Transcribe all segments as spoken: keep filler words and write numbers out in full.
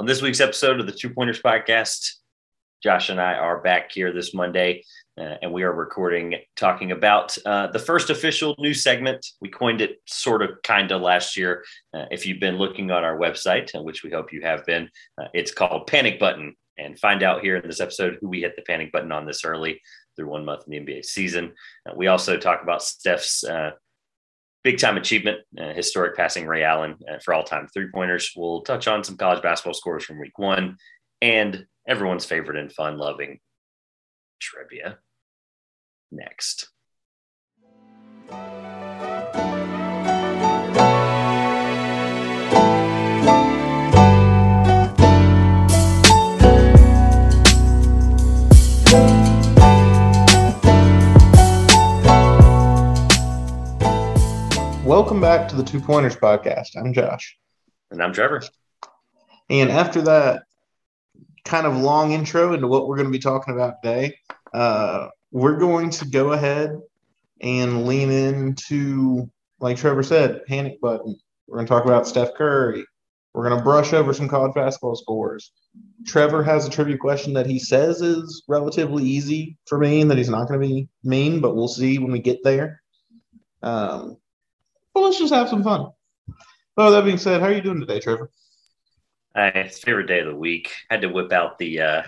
On this week's episode of the Two Pointers Podcast, Josh and I are back here this Monday, uh, and we are recording, talking about uh, the first official new segment. We coined it sort of, kind of last year. Uh, if you've been looking on our website, which we hope you have been, uh, it's called Panic Button. And find out here in this episode who we hit the panic button on this early through one month in the N B A season. Uh, we also talk about Steph's uh, big-time achievement, uh, historic passing Ray Allen uh, for all-time three-pointers. We'll touch on some college basketball scores from week one and everyone's favorite and fun-loving trivia. Next. Welcome back to the Two Pointers Podcast. I'm Josh. And I'm Trevor. And after that kind of long intro into what we're going to be talking about today, uh, we're going to go ahead and lean into, like Trevor said, Panic Button. We're going to talk about Steph Curry. We're going to brush over some college basketball scores. Trevor has a trivia question that he says is relatively easy for me and that he's not going to be mean, but we'll see when we get there. Um Well, let's just have some fun. Well, that being said, how are you doing today, Trevor? Uh, it's favorite day of the week. I had to whip out the uh,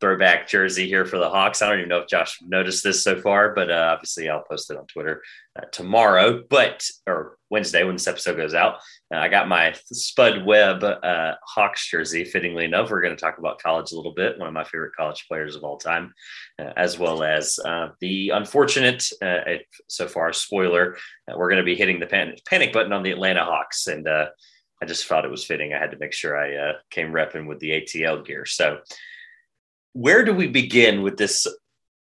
throwback jersey here for the Hawks. I don't even know if Josh noticed this so far, but uh, obviously I'll post it on Twitter uh, tomorrow, but or Wednesday when this episode goes out. Uh, I got my Spud Webb uh, Hawks jersey. Fittingly enough, we're going to talk about college a little bit. One of my favorite college players of all time, uh, as well as uh, the unfortunate, uh, so far, spoiler, uh, we're going to be hitting the pan- panic button on the Atlanta Hawks. And uh, I just thought it was fitting. I had to make sure I uh, came repping with the A T L gear. So where do we begin with this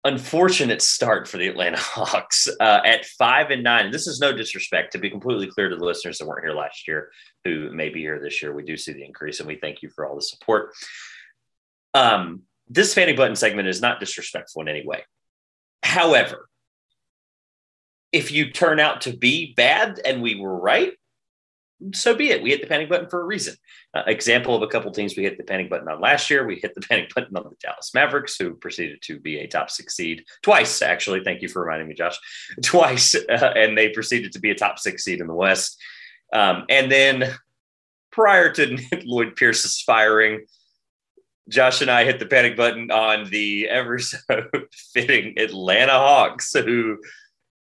unfortunate start for the Atlanta Hawks uh, at five and nine? And this is no disrespect, to be completely clear to the listeners that weren't here last year, who may be here this year. We do see the increase, and we thank you for all the support. Um, this Fanny Button segment is not disrespectful in any way. However, if you turn out to be bad and we were right, so be it. We hit the panic button for a reason. Uh, example of a couple teams we hit the panic button on last year. We hit the panic button on the Dallas Mavericks, who proceeded to be a top six seed twice, actually. Thank you for reminding me, Josh. Twice. Uh, and they proceeded to be a top six seed in the West. Um, and then prior to Lloyd Pierce's firing, Josh and I hit the panic button on the ever so fitting Atlanta Hawks, who,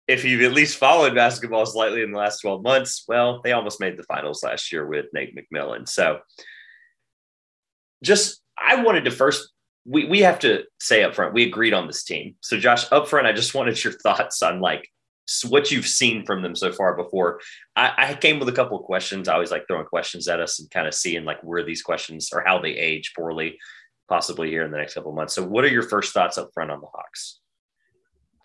if you've at least followed basketball slightly in the last twelve months, well, they almost made the finals last year with Nate McMillan. So just, I wanted to first, we, we have to say up front, we agreed on this team. So Josh, up front, I just wanted your thoughts on like what you've seen from them so far before. I, I came with a couple of questions. I always like throwing questions at us and kind of seeing like where these questions or how they age poorly, possibly here in the next couple of months. So what are your first thoughts up front on the Hawks?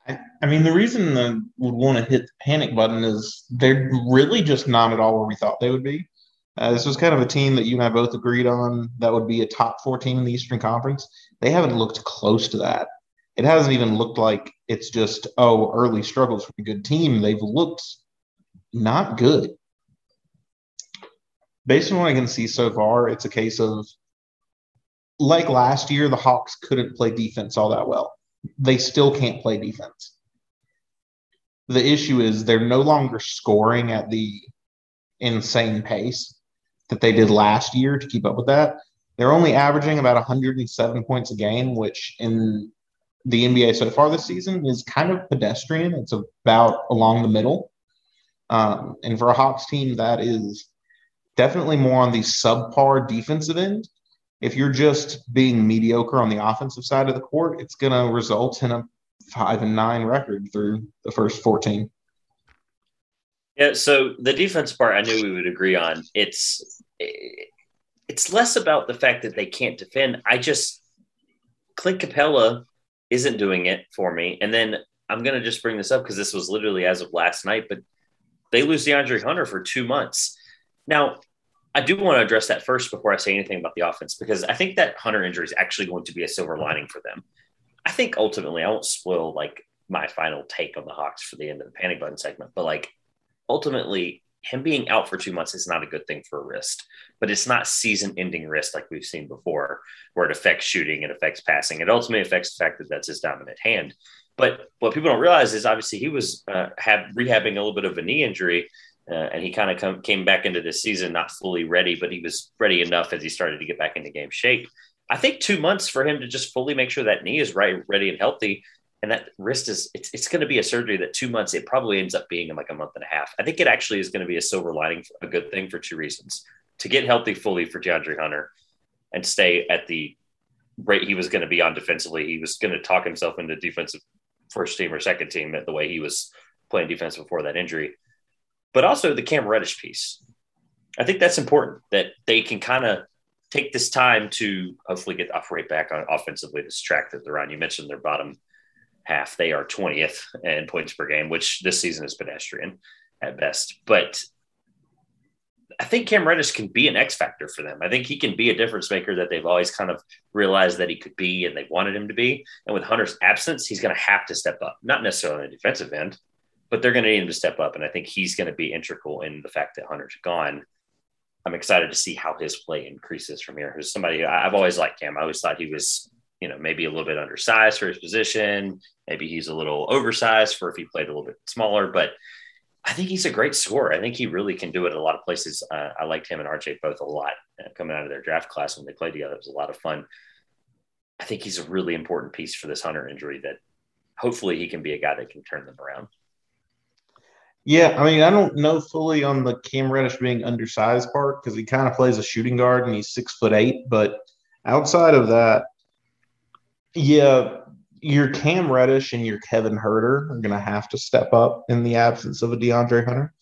I mean, the reason I would want to hit the panic button is they're really just not at all where we thought they would be. Uh, this was kind of a team that you and I both agreed on that would be a top four team in the Eastern Conference. They haven't looked close to that. It hasn't even looked like it's just, oh, early struggles for a good team. They've looked not good. Based on what I can see so far, it's a case of, like last year, the Hawks couldn't play defense all that well. They still can't play defense. The issue is they're no longer scoring at the insane pace that they did last year to keep up with that. They're only averaging about one hundred seven points a game, which in the N B A so far this season is kind of pedestrian. It's about along the middle. Um, and for a Hawks team, that is definitely more on the subpar defensive end. If you're just being mediocre on the offensive side of the court, it's going to result in a five and nine record through the first fourteen. Yeah. So the defense part, I knew we would agree on. It's, it's less about the fact that they can't defend. I just, Clint Capela isn't doing it for me. And then I'm going to just bring this up because this was literally as of last night, but they lose DeAndre Hunter for two months. Now, I do want to address that first before I say anything about the offense, because I think that Hunter injury is actually going to be a silver lining for them. I think ultimately, I won't spoil like my final take on the Hawks for the end of the panic button segment, but like ultimately him being out for two months is not a good thing for a wrist, but it's not season-ending wrist like we've seen before, where it affects shooting, it affects passing. It ultimately affects the fact that that's his dominant hand. But what people don't realize is obviously he was uh, have, rehabbing a little bit of a knee injury, uh, and he kind of came back into this season not fully ready, but he was ready enough as he started to get back into game shape. I think two months for him to just fully make sure that knee is right, ready and healthy. And that wrist is, it's, it's going to be a surgery that two months, it probably ends up being in like a month and a half. I think it actually is going to be a silver lining, a good thing for two reasons: to get healthy fully for DeAndre Hunter and stay at the rate he was going to be on defensively. He was going to talk himself into defensive first team or second team at the way he was playing defense before that injury, but also the Cam Reddish piece. I think that's important that they can kind of take this time to hopefully get off right back on offensively, this track that they're on. You mentioned their bottom half, they are twentieth in points per game, which this season is pedestrian at best. But I think Cam Reddish can be an X factor for them. I think he can be a difference maker that they've always kind of realized that he could be and they wanted him to be. And with Hunter's absence, he's going to have to step up, not necessarily on the defensive end, but they're going to need him to step up. And I think he's going to be integral in the fact that Hunter's gone. I'm excited to see how his play increases from here. Who's somebody I've always liked Cam. I always thought he was, you know, maybe a little bit undersized for his position. Maybe he's a little oversized for if he played a little bit smaller, but I think he's a great scorer. I think he really can do it in a lot of places. Uh, I liked him and R J both a lot uh, coming out of their draft class when they played together. It was a lot of fun. I think he's a really important piece for this Hunter injury that hopefully he can be a guy that can turn them around. Yeah, I mean, I don't know fully on the Cam Reddish being undersized part because he kind of plays a shooting guard and he's six foot eight. But outside of that, yeah, your Cam Reddish and your Kevin Herter are going to have to step up in the absence of a DeAndre Hunter.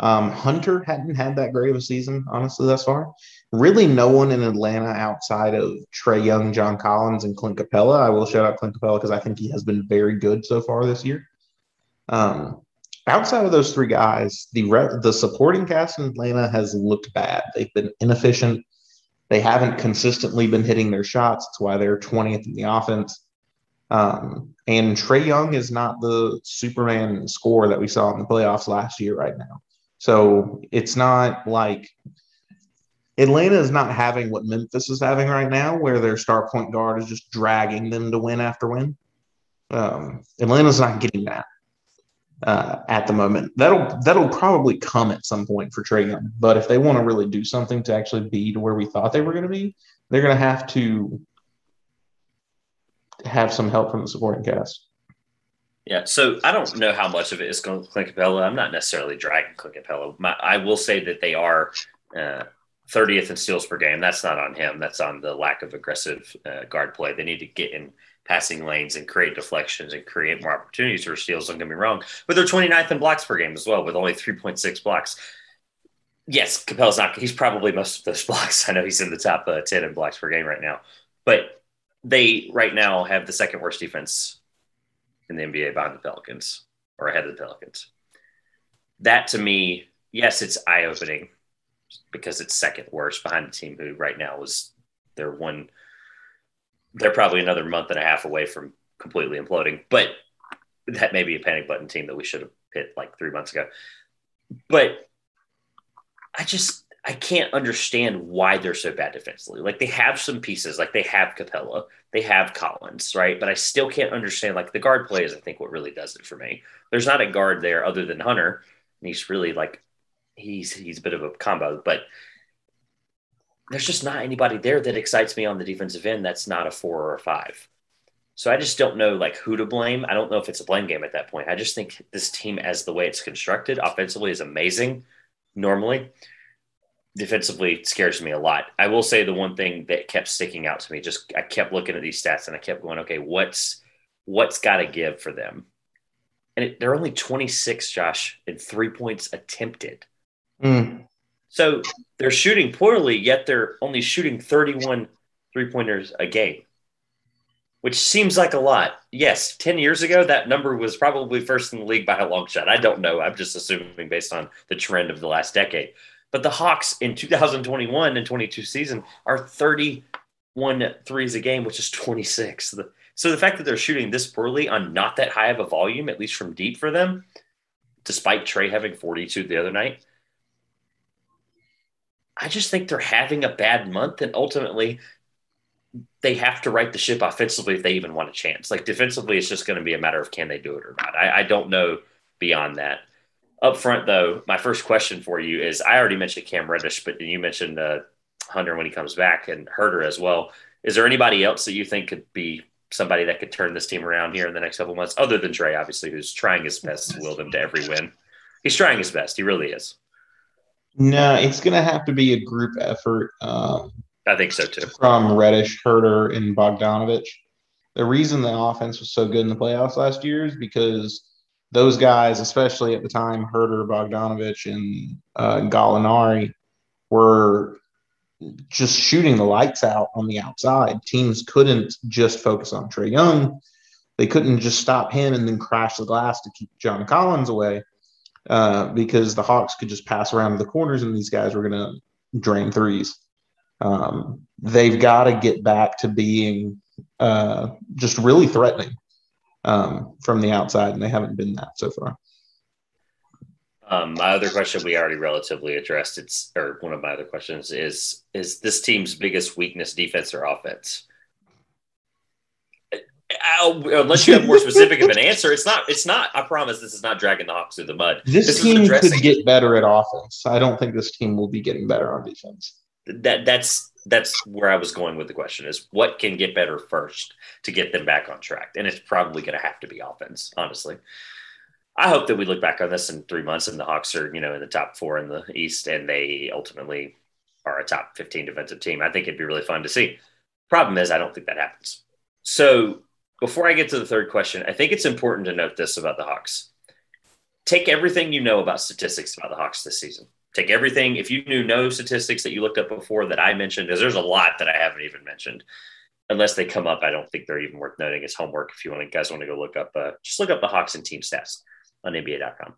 Um, Hunter hadn't had that great of a season, honestly, thus far. Really no one in Atlanta outside of Trae Young, John Collins, and Clint Capela. I will shout out Clint Capela because I think he has been very good so far this year. Um, outside of those three guys, the re- the supporting cast in Atlanta has looked bad. They've been inefficient. They haven't consistently been hitting their shots. That's why they're twentieth in the offense. Um, and Trae Young is not the Superman scorer that we saw in the playoffs last year right now. So it's not like Atlanta is not having what Memphis is having right now, where their star point guard is just dragging them to win after win. Um, Atlanta's not getting that uh, at the moment. That'll that'll probably come at some point for Trae Young. But if they want to really do something to actually be to where we thought they were going to be, they're going to have to have some help from the supporting cast. Yeah, so I don't know how much of it is going to Clint Capela. I'm not necessarily dragging Clint Capela. My, I will say that they are uh, thirtieth in steals per game. That's not on him. That's on the lack of aggressive uh, guard play. They need to get in passing lanes and create deflections and create more opportunities for steals. Don't get me wrong. But they're twenty-ninth in blocks per game as well, with only three point six blocks. Yes, Capela's not – he's probably most of those blocks. I know he's in the top uh, ten in blocks per game right now. But – they right now have the second worst defense in the N B A behind the Pelicans, or ahead of the Pelicans. That to me, yes, it's eye-opening because it's second worst behind the team who right now is their one. They're probably another month and a half away from completely imploding, but that may be a panic button team that we should have hit like three months ago. But I just, I can't understand why they're so bad defensively. Like, they have some pieces, like they have Capela, they have Collins, right? But I still can't understand, like, the guard play is, I think, what really does it for me. There's not a guard there other than Hunter, and he's really like, he's, he's a bit of a combo, but there's just not anybody there that excites me on the defensive end. That's not a four or a five. So I just don't know, like, who to blame. I don't know if it's a blame game at that point. I just think this team, as the way it's constructed offensively, is amazing normally. Defensively, it scares me a lot. I will say the one thing that kept sticking out to me, just I kept looking at these stats and I kept going, okay, what's what's got to give for them? And it, they're only twenty-six, Josh, in three points attempted. Mm. So they're shooting poorly, yet they're only shooting thirty-one three-pointers a game, which seems like a lot. Yes, ten years ago, that number was probably first in the league by a long shot. I don't know. I'm just assuming based on the trend of the last decade. But the Hawks in two thousand twenty-one and twenty-two season are thirty-one threes a game, which is twenty-six. So the fact that they're shooting this poorly on not that high of a volume, at least from deep for them, despite Trae having forty-two the other night, I just think they're having a bad month, and ultimately they have to right the ship offensively if they even want a chance. Like defensively, it's just going to be a matter of can they do it or not. I, I don't know beyond that. Up front, though, my first question for you is, I already mentioned Cam Reddish, but you mentioned uh, Hunter when he comes back and Herter as well. Is there anybody else that you think could be somebody that could turn this team around here in the next couple months, other than Trae, obviously, who's trying his best to will them to every win? He's trying his best. He really is. No, it's going to have to be a group effort. Um, I think so, too. From Reddish, Herter, and Bogdanovich. The reason the offense was so good in the playoffs last year is because those guys, especially at the time, Herter, Bogdanovich, and uh, Gallinari, were just shooting the lights out on the outside. Teams couldn't just focus on Trae Young. They couldn't just stop him and then crash the glass to keep John Collins away uh, because the Hawks could just pass around to the corners and these guys were going to drain threes. Um, they've got to get back to being uh, just really threatening um, from the outside, and they haven't been that so far. Um, my other question we already relatively addressed, it's or one of my other questions is, is this team's biggest weakness defense or offense? I'll, unless you have more specific of an answer, it's not, it's not, I promise this is not dragging the Hawks through the mud. This, this team could get better at offense. I don't think this team will be getting better on defense. That that's that's where I was going with the question is what can get better first to get them back on track? And it's probably going to have to be offense, honestly. I hope that we look back on this in three months and the Hawks are, you know, in the top four in the East and they ultimately are a top fifteen defensive team. I think it'd be really fun to see. Problem is, I don't think that happens. So before I get to the third question, I think it's important to note this about the Hawks. Take everything you know about statistics about the Hawks this season. Take everything. If you knew no statistics that you looked up before that I mentioned, because there's a lot that I haven't even mentioned. Unless they come up, I don't think they're even worth noting as homework. If you want to, guys want to go look up, uh, just look up the Hawks and team stats on N B A dot com.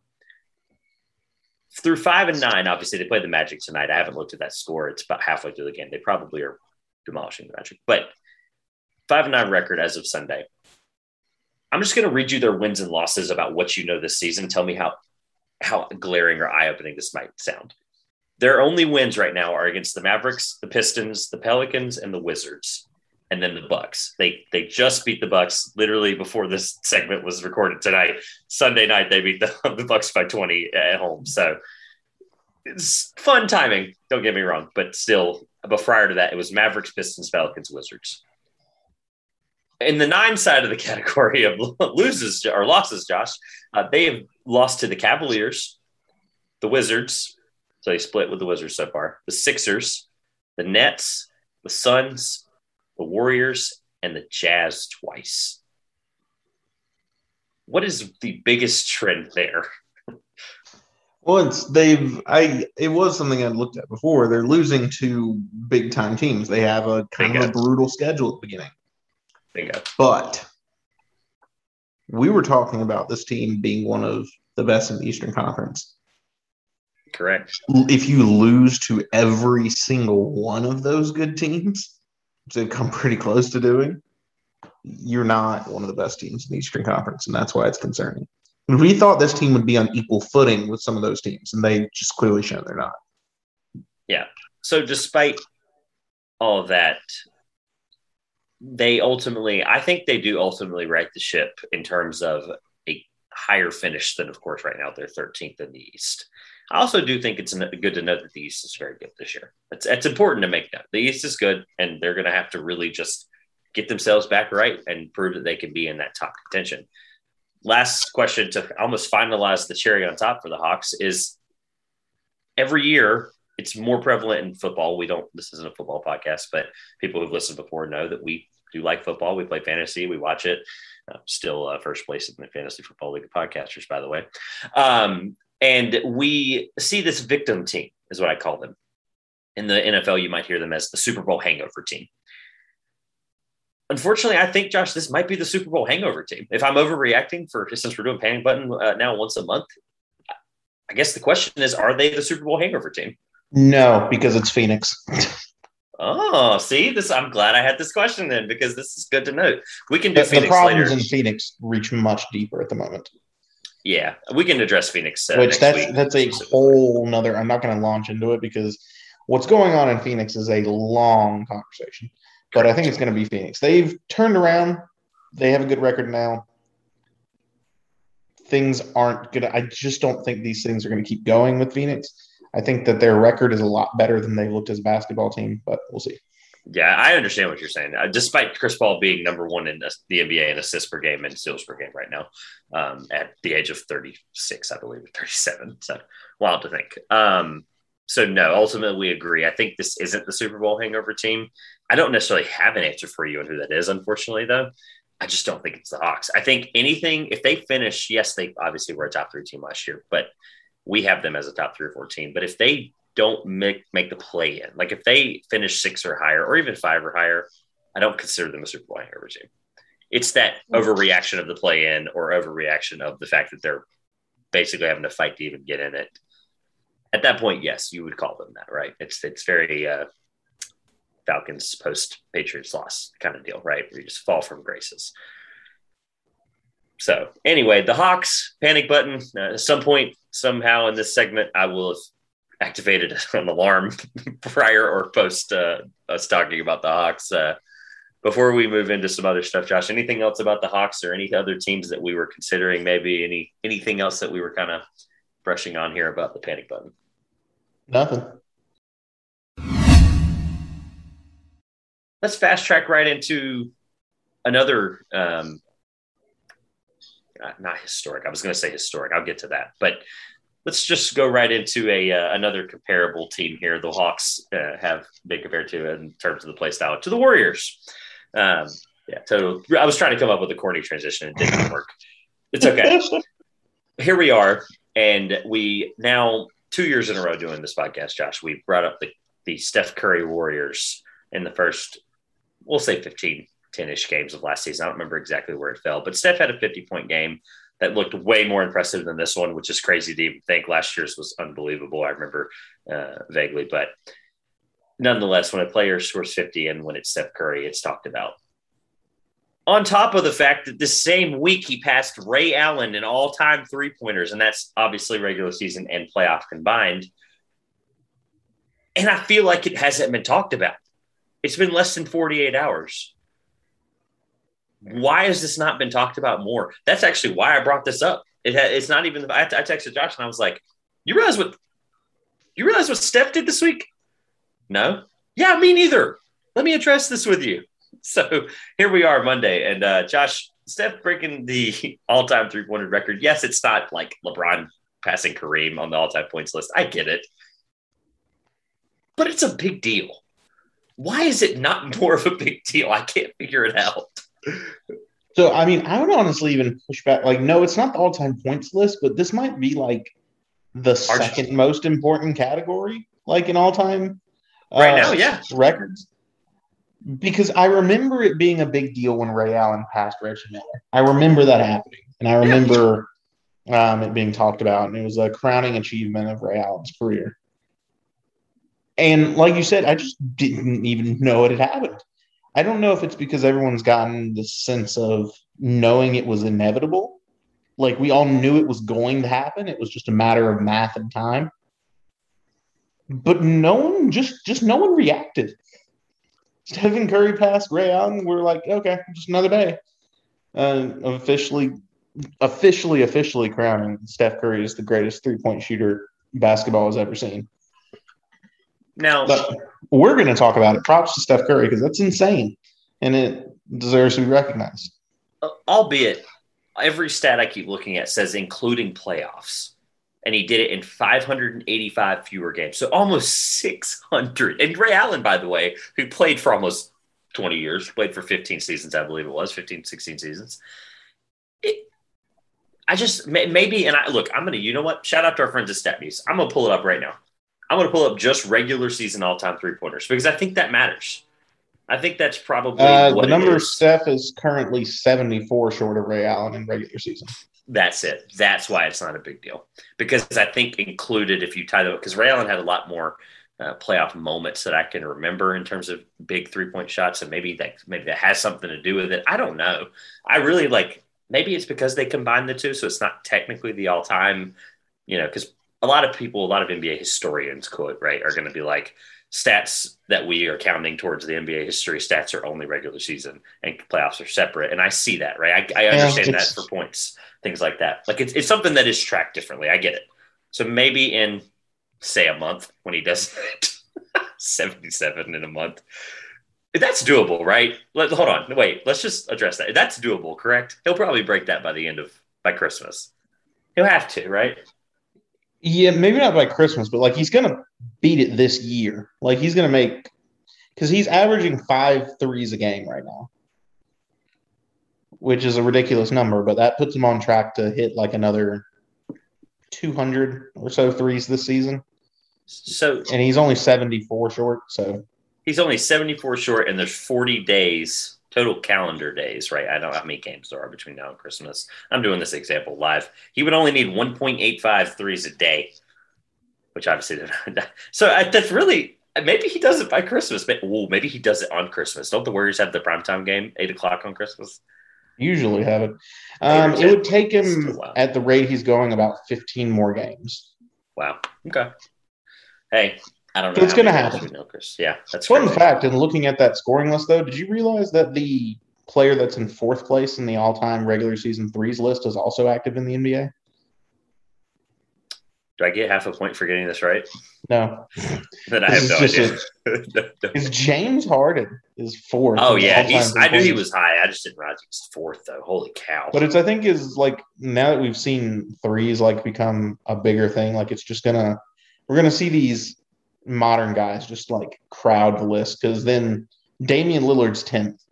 Through five and nine, obviously, they played the Magic tonight. I haven't looked at that score. It's about halfway through the game. They probably are demolishing the Magic. But five and nine record as of Sunday. I'm just going to read you their wins and losses about what you know this season. Tell me how how glaring or eye-opening this might sound. Their only wins right now are against the Mavericks, the Pistons, the Pelicans, and the Wizards, and then the Bucks. They they just beat the Bucks literally before this segment was recorded tonight. Sunday night, they beat the, the Bucks by twenty at home. So it's fun timing, don't get me wrong, but still, but prior to that, it was Mavericks, Pistons, Pelicans, Wizards. In the nine side of the category of loses or losses, Josh, uh, they have lost to the Cavaliers, the Wizards, so they split with the Wizards so far, the Sixers, the Nets, the Suns, the Warriors, and the Jazz twice. What is the biggest trend there? Well, it's, they've I it was something I looked at before. They're losing to big time teams. They have a kind Bingo. of a brutal schedule at the beginning. Bingo. But we were talking about this team being one of the best in the Eastern Conference. Correct. If you lose to every single one of those good teams, which they've come pretty close to doing, you're not one of the best teams in the Eastern Conference, and that's why it's concerning. And we thought this team would be on equal footing with some of those teams, and they just clearly show they're not. Yeah. So despite all that, they ultimately, I think they do ultimately right the ship in terms of a higher finish than, of course, right now they're thirteenth in the East. I also do think it's good to note that the East is very good this year. It's, it's important to make that. The East is good, and they're going to have to really just get themselves back right and prove that they can be in that top contention. Last question to almost finalize the cherry on top for the Hawks is every year, it's more prevalent in football. We don't, this isn't a football podcast, but people who've listened before know that we do like football. We play fantasy. We watch it. I'm still uh, first place in the Fantasy Football League of Podcasters, by the way. Um, and we see this victim team is what I call them. In the N F L, you might hear them as the Super Bowl hangover team. Unfortunately, I think, Josh, this might be the Super Bowl hangover team. If I'm overreacting for, since we're doing Panic Button uh, now once a month, I guess the question is, are they the Super Bowl hangover team? No, because it's Phoenix. Oh, see, this. I'm glad I had this question then, because this is good to note. We can do the, Phoenix the problems later. In Phoenix reach much deeper at the moment. Yeah, we can address Phoenix. Uh, Which that's week. that's a whole nother. I'm not going to launch into it because what's going on in Phoenix is a long conversation, but I think it's going to be Phoenix. They've turned around. They have a good record now. Things aren't good. I just don't think these things are going to keep going with Phoenix. I think that their record is a lot better than they've looked as a basketball team, but we'll see. Yeah, I understand what you're saying. Uh, despite Chris Paul being number one in the N B A in assists per game and steals per game right now, um, at the age of thirty-six, I believe, thirty-seven. So wild to think. Um, so no, ultimately agree. I think this isn't the Super Bowl hangover team. I don't necessarily have an answer for you on who that is, unfortunately, though. I just don't think it's the Hawks. I think anything, if they finish, yes, they obviously were a top three team last year, but we have them as a top three or four team. But if they don't make, make the play in, like if they finish six or higher, or even five or higher, I don't consider them a Super Bowl hangover team. It's that overreaction of the play in or overreaction of the fact that they're basically having to fight to even get in it. At that point, yes, you would call them that, right? It's, it's very, uh, Falcons post Patriots loss kind of deal, right? Where you just fall from graces. So anyway, the Hawks panic button. Uh, at some point, somehow in this segment, I will have activated an alarm prior or post uh, us talking about the Hawks. Uh, before we move into some other stuff, Josh, anything else about the Hawks or any other teams that we were considering? Maybe any anything else that we were kind of brushing on here about the panic button? Nothing. Let's fast track right into another, um, not historic. I was going to say historic. I'll get to that, but let's just go right into a uh, another comparable team here. The Hawks uh, have been compared to in terms of the play style to the Warriors. Um, yeah, total. I was trying to come up with a corny transition. It didn't work. It's okay. Here we are, and we now two years in a row doing this podcast, Josh. We brought up the the Steph Curry Warriors in the first, we'll say fifteen, ten-ish games of last season. I don't remember exactly where it fell, but Steph had a fifty-point game that looked way more impressive than this one, which is crazy to even think. Last year's was unbelievable, I remember uh, vaguely. But nonetheless, when a player scores fifty and when it's Steph Curry, it's talked about. On top of the fact that this same week he passed Ray Allen in all-time three-pointers, and that's obviously regular season and playoff combined. And I feel like it hasn't been talked about. It's been less than forty-eight hours. Why has this not been talked about more? That's actually why I brought this up. It ha- it's not even. I, t- I texted Josh and I was like, "You realize what? You realize what Steph did this week?" No. Yeah, me neither. Let me address this with you. So here we are, Monday, and uh, Josh, Steph breaking the all-time three-pointer record. Yes, it's not like LeBron passing Kareem on the all-time points list. I get it, but it's a big deal. Why is it not more of a big deal? I can't figure it out. So, I mean, I would honestly even push back. Like, no, it's not the all-time points list, but this might be, like, the Argentina. second most important category, like, in all-time uh, right now, yeah. records. Because I remember it being a big deal when Ray Allen passed Reggie Miller. I remember that happening, and I remember yeah. um, it being talked about, and it was a crowning achievement of Ray Allen's career. And like you said, I just didn't even know it had happened. I don't know if it's because everyone's gotten the sense of knowing it was inevitable. Like, we all knew it was going to happen. It was just a matter of math and time. But no one, just just no one reacted. Stephen Curry passed Ray Allen. We're like, okay, just another day. Uh, officially, officially, officially crowning Steph Curry as the greatest three-point shooter basketball has ever seen. Now, but we're going to talk about it. Props to Steph Curry, because that's insane, and it deserves to be recognized. Albeit, every stat I keep looking at says including playoffs, and he did it in five hundred eighty-five fewer games, so almost six hundred. And Ray Allen, by the way, who played for almost twenty years, played for fifteen seasons, I believe it was, fifteen, sixteen seasons. It, I just – maybe – and I look, I'm going to – you know what? Shout out to our friends at StatMuse. I'm going to pull it up right now. I'm going to pull up just regular season all-time three-pointers because I think that matters. I think that's probably uh, what the number of Steph is currently seventy-four short of Ray Allen in regular season. That's it. That's why it's not a big deal, because I think included if you tie them, because Ray Allen had a lot more uh, playoff moments that I can remember in terms of big three-point shots, and maybe that maybe that has something to do with it. I don't know. I really like maybe it's because they combined the two, so it's not technically the all-time, you know, because a lot of people, a lot of N B A historians, quote, right, are going to be like, stats that we are counting towards the N B A history, stats are only regular season and playoffs are separate. And I see that, right? I, I understand yeah, that for points, things like that. Like it's, it's something that is tracked differently. I get it. So maybe in, say, a month when he does seventy-seven in a month, that's doable, right? Let, hold on. Wait, let's just address that. That's doable, correct? He'll probably break that by the end of, by Christmas. He'll have to, right? Yeah, maybe not by Christmas, but like he's going to beat it this year. Like he's going to make, because he's averaging five threes a game right now, which is a ridiculous number, but that puts him on track to hit like another two hundred or so threes this season. So, and he's only seventy-four short. So he's only seventy-four short, and there's forty days, total calendar days, right? I don't know how many games there are between now and Christmas. I'm doing this example live. He would only need one point eight five threes a day, which obviously they're not. So that's really, maybe he does it by Christmas. But, ooh, maybe he does it on Christmas. Don't the Warriors have the primetime game, eight o'clock on Christmas? Usually have it. Um, it would take him, at the rate he's going, about fifteen more games. Wow. Okay. Hey, I don't know. It's going to happen. Know, Chris. Yeah. That's fun crazy. Fact. And looking at that scoring list, though, did you realize that the player that's in fourth place in the all-time regular season threes list is also active in the N B A? Do I get half a point for getting this right? No. Then I have no idea. It's James Harden is fourth. Oh, yeah. He's, I knew he was high. I just didn't realize he was fourth, though. Holy cow. But it's, I think, is like now that we've seen threes like become a bigger thing, like it's just going to, we're going to see these modern guys just like crowd the list, because then Damian Lillard's tenth.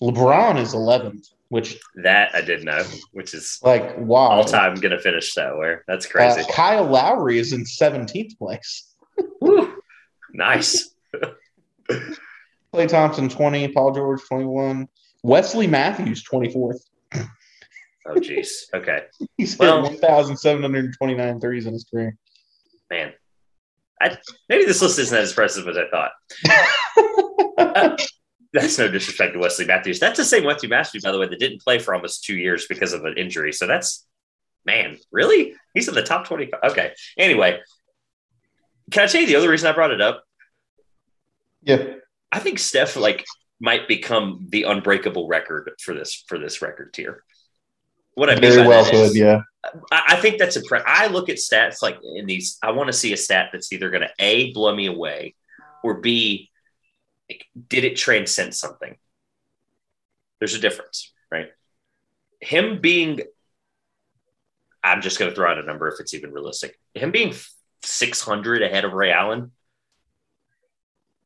LeBron is eleventh. Which that I didn't know, which is like wow, all time going to finish that where that's crazy. Uh, Kyle Lowry is in seventeenth place. Woo, nice. Klay Thompson twenty, Paul George twenty-one, Wesley Matthews twenty-fourth. Oh jeez, okay. He's well, hit one thousand seven hundred twenty-nine threes in his career. Man, I, maybe this list isn't as impressive as I thought. uh, That's no disrespect to Wesley Matthews. That's the same Wesley Matthews, by the way, that didn't play for almost two years because of an injury. So that's, man, really? He's in the top twenty-five. Okay. Anyway, can I tell you the other reason I brought it up? Yeah. I think Steph, like, might become the unbreakable record for this for this record tier. What I mean Very by well that is, could, yeah. I, I think that's impressive. I look at stats like in these. I want to see a stat that's either going to, A, blow me away, or B, did it transcend something? There's a difference, right? Him being, I'm just going to throw out a number if it's even realistic. Him being six hundred ahead of Ray Allen,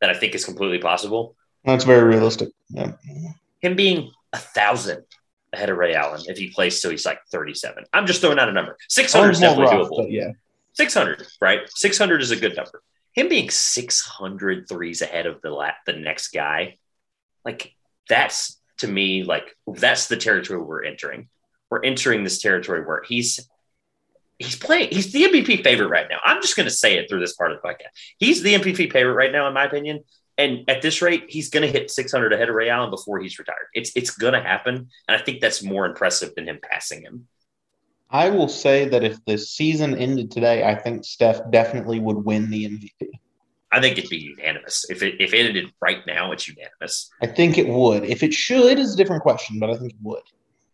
that I think is completely possible. That's very realistic. Yeah. Him being one thousand ahead of Ray Allen, if he plays till he's like thirty-seven. I'm just throwing out a number. six hundred is definitely rough, doable. Yeah. six hundred, right? six hundred is a good number. Him being six hundred threes ahead of the la- the next guy, like that's to me, like that's the territory we're entering. We're entering this territory where he's he's playing. He's the M V P favorite right now. I'm just going to say it through this part of the podcast. He's the M V P favorite right now, in my opinion. And at this rate, he's going to hit six hundred ahead of Ray Allen before he's retired. It's it's going to happen, and I think that's more impressive than him passing him. I will say that if the season ended today, I think Steph definitely would win the M V P. I think it'd be unanimous. If it if it ended right now, it's unanimous. I think it would. If it should is a different question, but I think it would.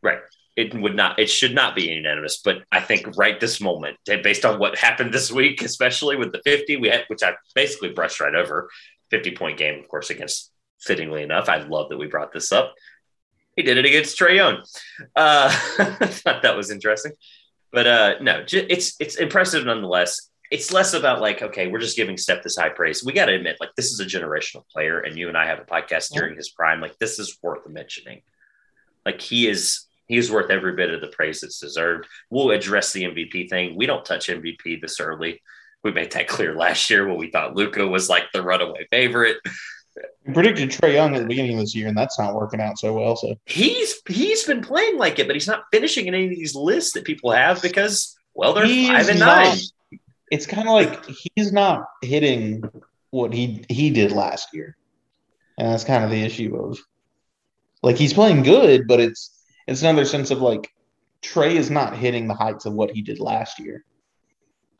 Right. It would not. It should not be unanimous, but I think right this moment, based on what happened this week, especially with the fifty, we had, which I basically brushed right over, fifty-point game, of course, against, fittingly enough. I love that we brought this up. He did it against Trae Young. Uh, I thought that was interesting. But uh, no, j- it's it's impressive nonetheless. It's less about like, okay, we're just giving Steph this high praise. We got to admit, like, this is a generational player, and you and I have a podcast during his prime. Like, this is worth mentioning. Like, he is he is worth every bit of the praise that's deserved. We'll address the M V P thing. We don't touch M V P this early. We made that clear last year when we thought Luka was, like, the runaway favorite. We predicted Trae Young at the beginning of this year, and that's not working out so well. So he's he's been playing like it, but he's not finishing in any of these lists that people have because, well, they're he's five and not, nine. It's kind of like he's not hitting what he he did last year, and that's kind of the issue of like he's playing good, but it's it's another sense of like Trae is not hitting the heights of what he did last year.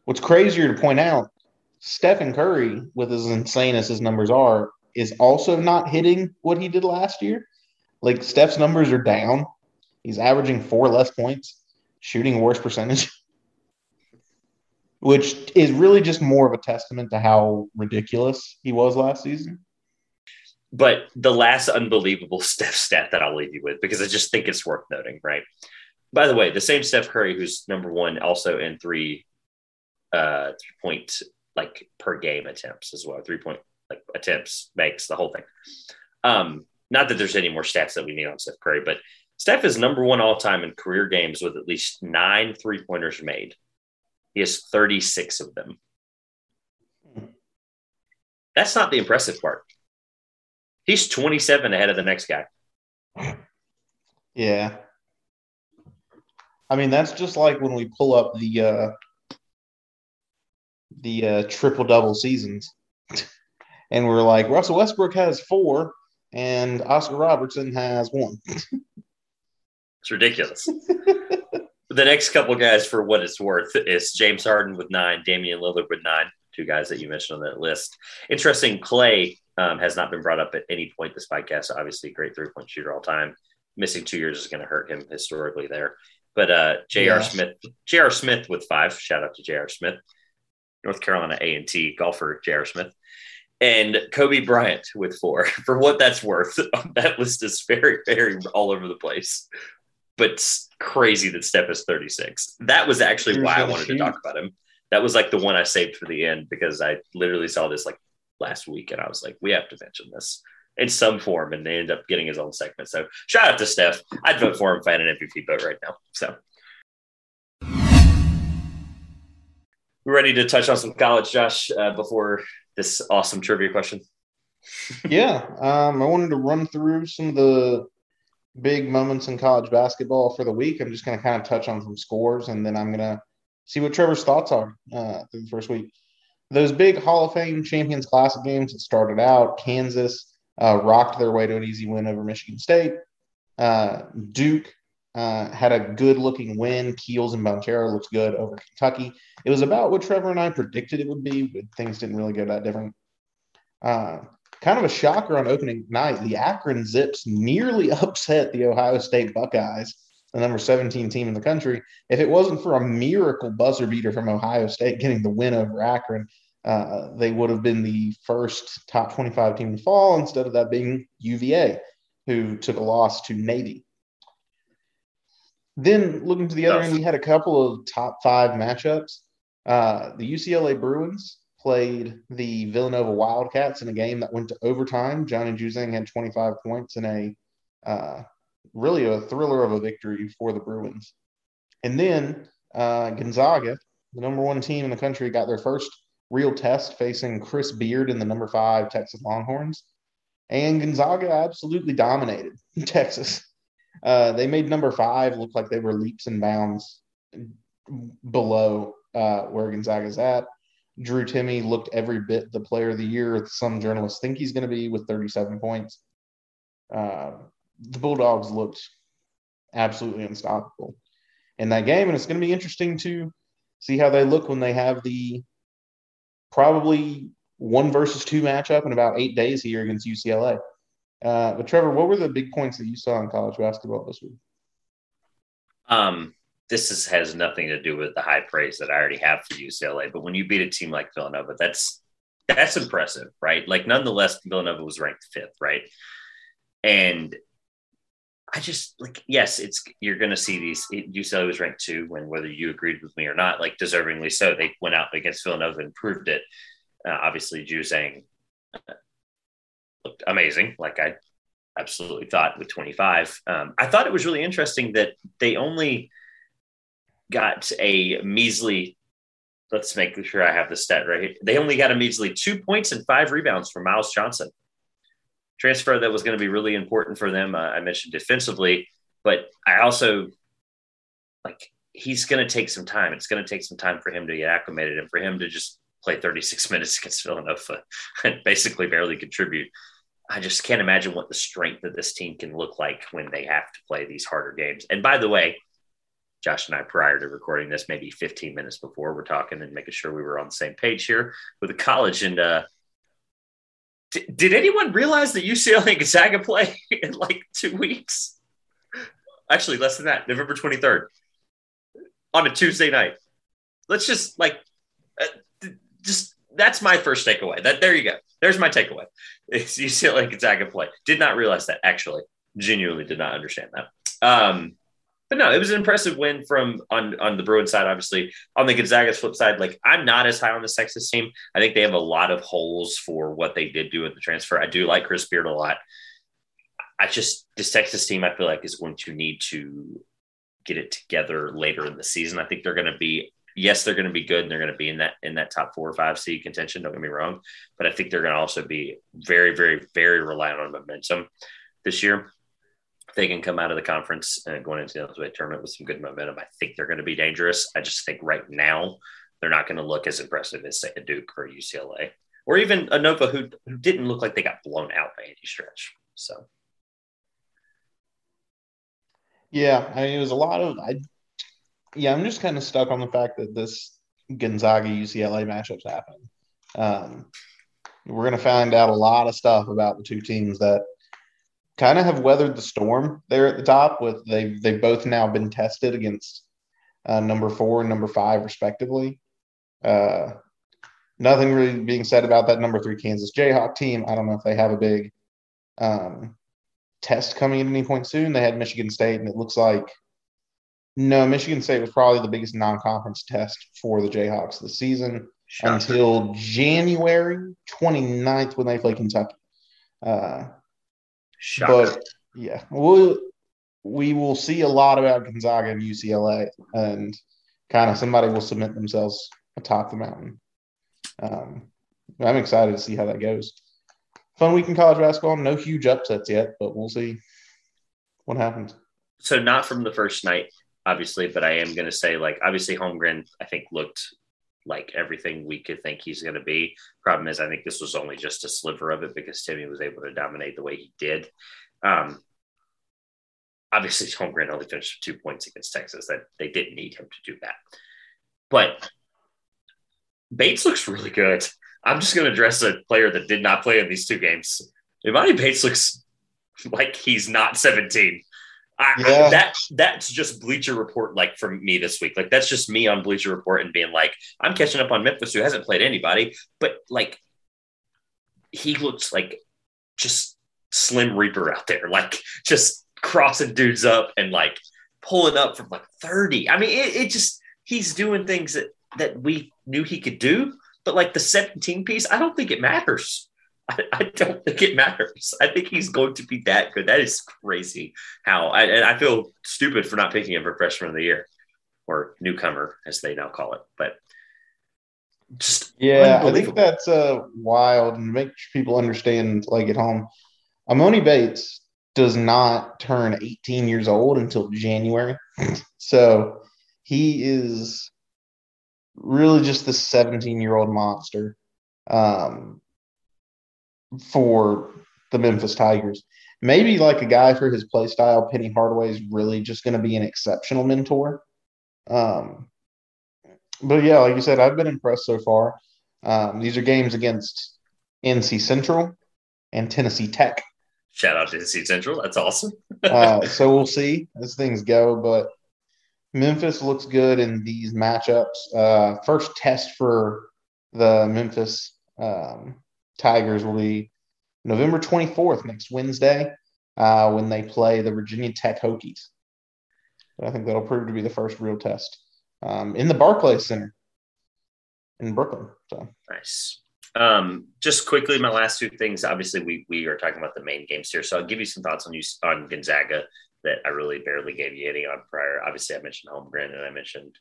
What's crazier to point out, Stephen Curry, with as insane as his numbers are, is also not hitting what he did last year. Like, Steph's numbers are down. He's averaging four less points, shooting worse percentage, which is really just more of a testament to how ridiculous he was last season. But the last unbelievable Steph stat that I'll leave you with, because I just think it's worth noting, right? By the way, the same Steph Curry, who's number one also in three uh, three-point, like, per-game attempts as well. Three-point, like, attempts makes the whole thing. Um, not that there's any more stats that we need on Steph Curry, but Steph is number one all-time in career games with at least nine three-pointers made. He has thirty-six of them. That's not the impressive part. He's twenty-seven ahead of the next guy. Yeah. I mean, that's just like when we pull up the uh, the uh, triple-double seasons. And we're like, Russell Westbrook has four, and Oscar Robertson has one. It's ridiculous. The next couple guys, for what it's worth, is James Harden with nine, Damian Lillard with nine, two guys that you mentioned on that list. Interesting, Clay um, has not been brought up at any point this podcast. Obviously, great three-point shooter all time. Missing two years is going to hurt him historically there. But uh, J R. Yeah. Smith, J R. Smith with five. Shout out to J R. Smith, North Carolina A and T golfer J R. Smith, and Kobe Bryant with four. For what that's worth, that list is very, very all over the place. But it's crazy that Steph is thirty-six. That was actually why I wanted to talk about him. That was like the one I saved for the end, because I literally saw this like last week and I was like, we have to mention this in some form, and they ended up getting his own segment. So shout out to Steph. I'd vote for him if I had an M V P vote right now. So we're ready to touch on some college, Josh, uh, before this awesome trivia question. Yeah. Um, I wanted to run through some of the big moments in college basketball for the week. I'm just going to kind of touch on some scores, and then I'm going to see what Trevor's thoughts are uh, through the first week. Those big Hall of Fame Champions Classic games that started out, Kansas uh, rocked their way to an easy win over Michigan State. Uh, Duke uh, had a good-looking win. Keels and Bonchero looked good over Kentucky. It was about what Trevor and I predicted it would be, but things didn't really go that different. Uh, Kind of a shocker on opening night, the Akron Zips nearly upset the Ohio State Buckeyes, the number seventeen team in the country. If it wasn't for a miracle buzzer beater from Ohio State getting the win over Akron, uh, they would have been the first top twenty-five team to fall, instead of that being U V A, who took a loss to Navy. Then, looking to the other end, we had a couple of top five matchups. Uh, the U C L A Bruins played the Villanova Wildcats in a game that went to overtime. Johnny Juzang had twenty-five points in a uh, really a thriller of a victory for the Bruins. And then uh, Gonzaga, the number one team in the country, got their first real test, facing Chris Beard and the number five Texas Longhorns. And Gonzaga absolutely dominated Texas. Uh, they made number five look like they were leaps and bounds below uh, where Gonzaga's at. Drew Timme looked every bit the player of the year some journalists think he's going to be, with thirty-seven points. Uh, the Bulldogs looked absolutely unstoppable in that game, and it's going to be interesting to see how they look when they have the probably one versus two matchup in about eight days here against U C L A. Uh, but, Trevor, what were the big points that you saw in college basketball this week? Um. This is, has nothing to do with the high praise that I already have for U C L A, but when you beat a team like Villanova, that's that's impressive, right? Like, nonetheless, Villanova was ranked fifth, right? And I just, like, yes, it's you're going to see these. U C L A was ranked two, and whether you agreed with me or not, like, deservingly so, they went out against Villanova and proved it. Uh, obviously, Juzang uh, looked amazing, like I absolutely thought, with twenty-five. Um, I thought it was really interesting that they only – got a measly, let's make sure I have the stat right. They only got a measly two points and five rebounds from Miles Johnson. Transfer that was going to be really important for them. Uh, I mentioned defensively, but I also, like, he's going to take some time. It's going to take some time for him to get acclimated and for him to just play thirty-six minutes against Villanova and basically barely contribute. I just can't imagine what the strength of this team can look like when they have to play these harder games. And by the way, Josh and I, prior to recording this, maybe fifteen minutes before, we're talking and making sure we were on the same page here with the college. And uh, d- did anyone realize that U C L A and Gonzaga play in like two weeks? Actually, less than that, November twenty-third on a Tuesday night. Let's just like, uh, th- just that's my first takeaway. That there you go. There's my takeaway. It's U C L A and Gonzaga play. Did not realize that. Actually, genuinely did not understand that. Um, But no, it was an impressive win from on, on the Bruins side, obviously. On the Gonzaga's flip side, like, I'm not as high on the Texas team. I think they have a lot of holes for what they did do at the transfer. I do like Chris Beard a lot. I just – this Texas team, I feel like, is going to need to get it together later in the season. I think they're going to be – yes, they're going to be good, and they're going to be in that in that top four or five seed contention, don't get me wrong. But I think they're going to also be very, very, very reliant on momentum this year. They can come out of the conference uh, going into the N C double A tournament with some good momentum. I think they're going to be dangerous. I just think right now they're not going to look as impressive as, say, a Duke or a U C L A or even a Nova who, who didn't look like they got blown out by any stretch. So, yeah, I mean, it was a lot of, I, yeah, I'm just kind of stuck on the fact that this Gonzaga U C L A matchup's happening. Um, we're going to find out a lot of stuff about the two teams that kind of have weathered the storm there at the top. With they've they've both now been tested against uh, number four and number five respectively. Uh, nothing really being said about that number three Kansas Jayhawk team. I don't know if they have a big um, test coming at any point soon. They had Michigan State, and it looks like no Michigan State was probably the biggest non-conference test for the Jayhawks this season. Shocker. Until January twenty-ninth when they play Kentucky. Uh, Shocker. But yeah, we'll, we will see a lot about Gonzaga and U C L A, and kind of somebody will submit themselves atop the mountain. Um, I'm excited to see how that goes. Fun week in college basketball. No huge upsets yet, but we'll see what happens. So not from the first night, obviously, but I am going to say, like, obviously Holmgren, I think, looked like everything we could think he's going to be. Problem is, I think this was only just a sliver of it because Timmy was able to dominate the way he did. Um, obviously, Holmgren only finished with two points against Texas. That they didn't need him to do that. But Bates looks really good. I'm just going to address a player that did not play in these two games. Emoni Bates looks like he's not seventeen. I, yeah. I, that that's just Bleacher Report, like, from me this week. Like, that's just me on Bleacher Report and being like, I'm catching up on Memphis, who hasn't played anybody, but like, he looks like just Slim Reaper out there, like just crossing dudes up and like pulling up from like thirty. I mean, it, it just, he's doing things that that we knew he could do, but like the seventeen piece, I don't think it matters. I, I don't think it matters. I think he's going to be that good. That is crazy how I, and I feel stupid for not picking him for freshman of the year or newcomer, as they now call it. But just, yeah, I think that's uh, wild. And make sure people understand, like, at home, Emoni Bates does not turn eighteen years old until January. So he is really just the seventeen-year-old monster. Um, for the Memphis Tigers. Maybe like a guy for his play style, Penny Hardaway is really just going to be an exceptional mentor. Um, but yeah, like you said, I've been impressed so far. Um, these are games against N C Central and Tennessee Tech. Shout out to N C Central. That's awesome. uh, so we'll see as things go, but Memphis looks good in these matchups. Uh, first test for the Memphis um, Tigers will be November twenty-fourth, next Wednesday, uh, when they play the Virginia Tech Hokies. But I think that'll prove to be the first real test um, in the Barclays Center in Brooklyn. So nice. Um, just quickly, my last two things. Obviously, we we are talking about the main games here, so I'll give you some thoughts on you on Gonzaga that I really barely gave you any on prior. Obviously, I mentioned Holmgren and I mentioned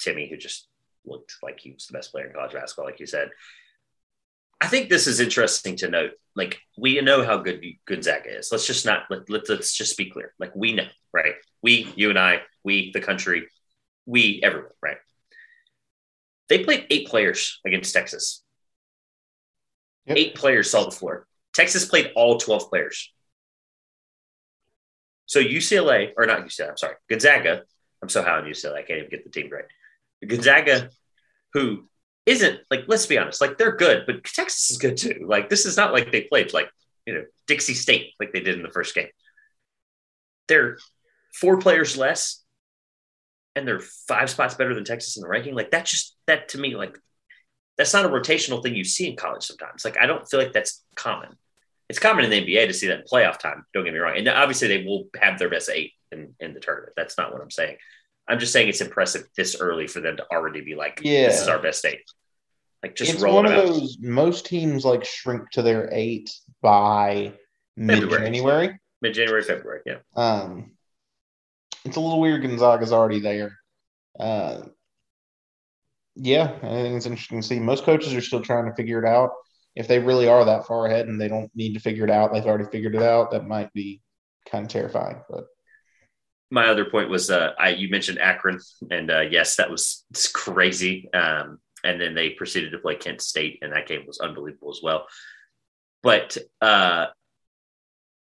Timmy, who just looked like he was the best player in college basketball, like you said. I think this is interesting to note. Like, we know how good Gonzaga is. Let's just not, let, let, let's just be clear. Like, we know, right? We, you and I, we, the country, we, everyone, right? They played eight players against Texas. Yep. Eight players saw the floor. Texas played all twelve players. So U C L A, or not U C L A, I'm sorry, Gonzaga I'm so high on U C L A, I can't even get the team right. Gonzaga, who isn't, like, let's be honest, like, they're good, but Texas is good too. Like, this is not like they played, like, you know, Dixie State like they did in the first game. They're four players less, and they're five spots better than Texas in the ranking. Like, that's just, that to me, like, that's not a rotational thing you see in college sometimes. Like, I don't feel like that's common. It's common in the N B A to see that in playoff time. Don't get me wrong. And obviously they will have their best eight in, in the tournament. That's not what I'm saying. I'm just saying it's impressive this early for them to already be like, yeah, this is our best eight. Like, just roll it out. It's one of those, most teams like shrink to their eight by mid-January. January. Mid-January, February, yeah. Um, it's a little weird Gonzaga's already there. Uh, yeah, I think it's interesting to see. Most coaches are still trying to figure it out. If they really are that far ahead and they don't need to figure it out, they've already figured it out, that might be kind of terrifying. But my other point was, uh, I, you mentioned Akron, and uh, yes, that was it's crazy. Um, and then they proceeded to play Kent State, and that game was unbelievable as well. But uh,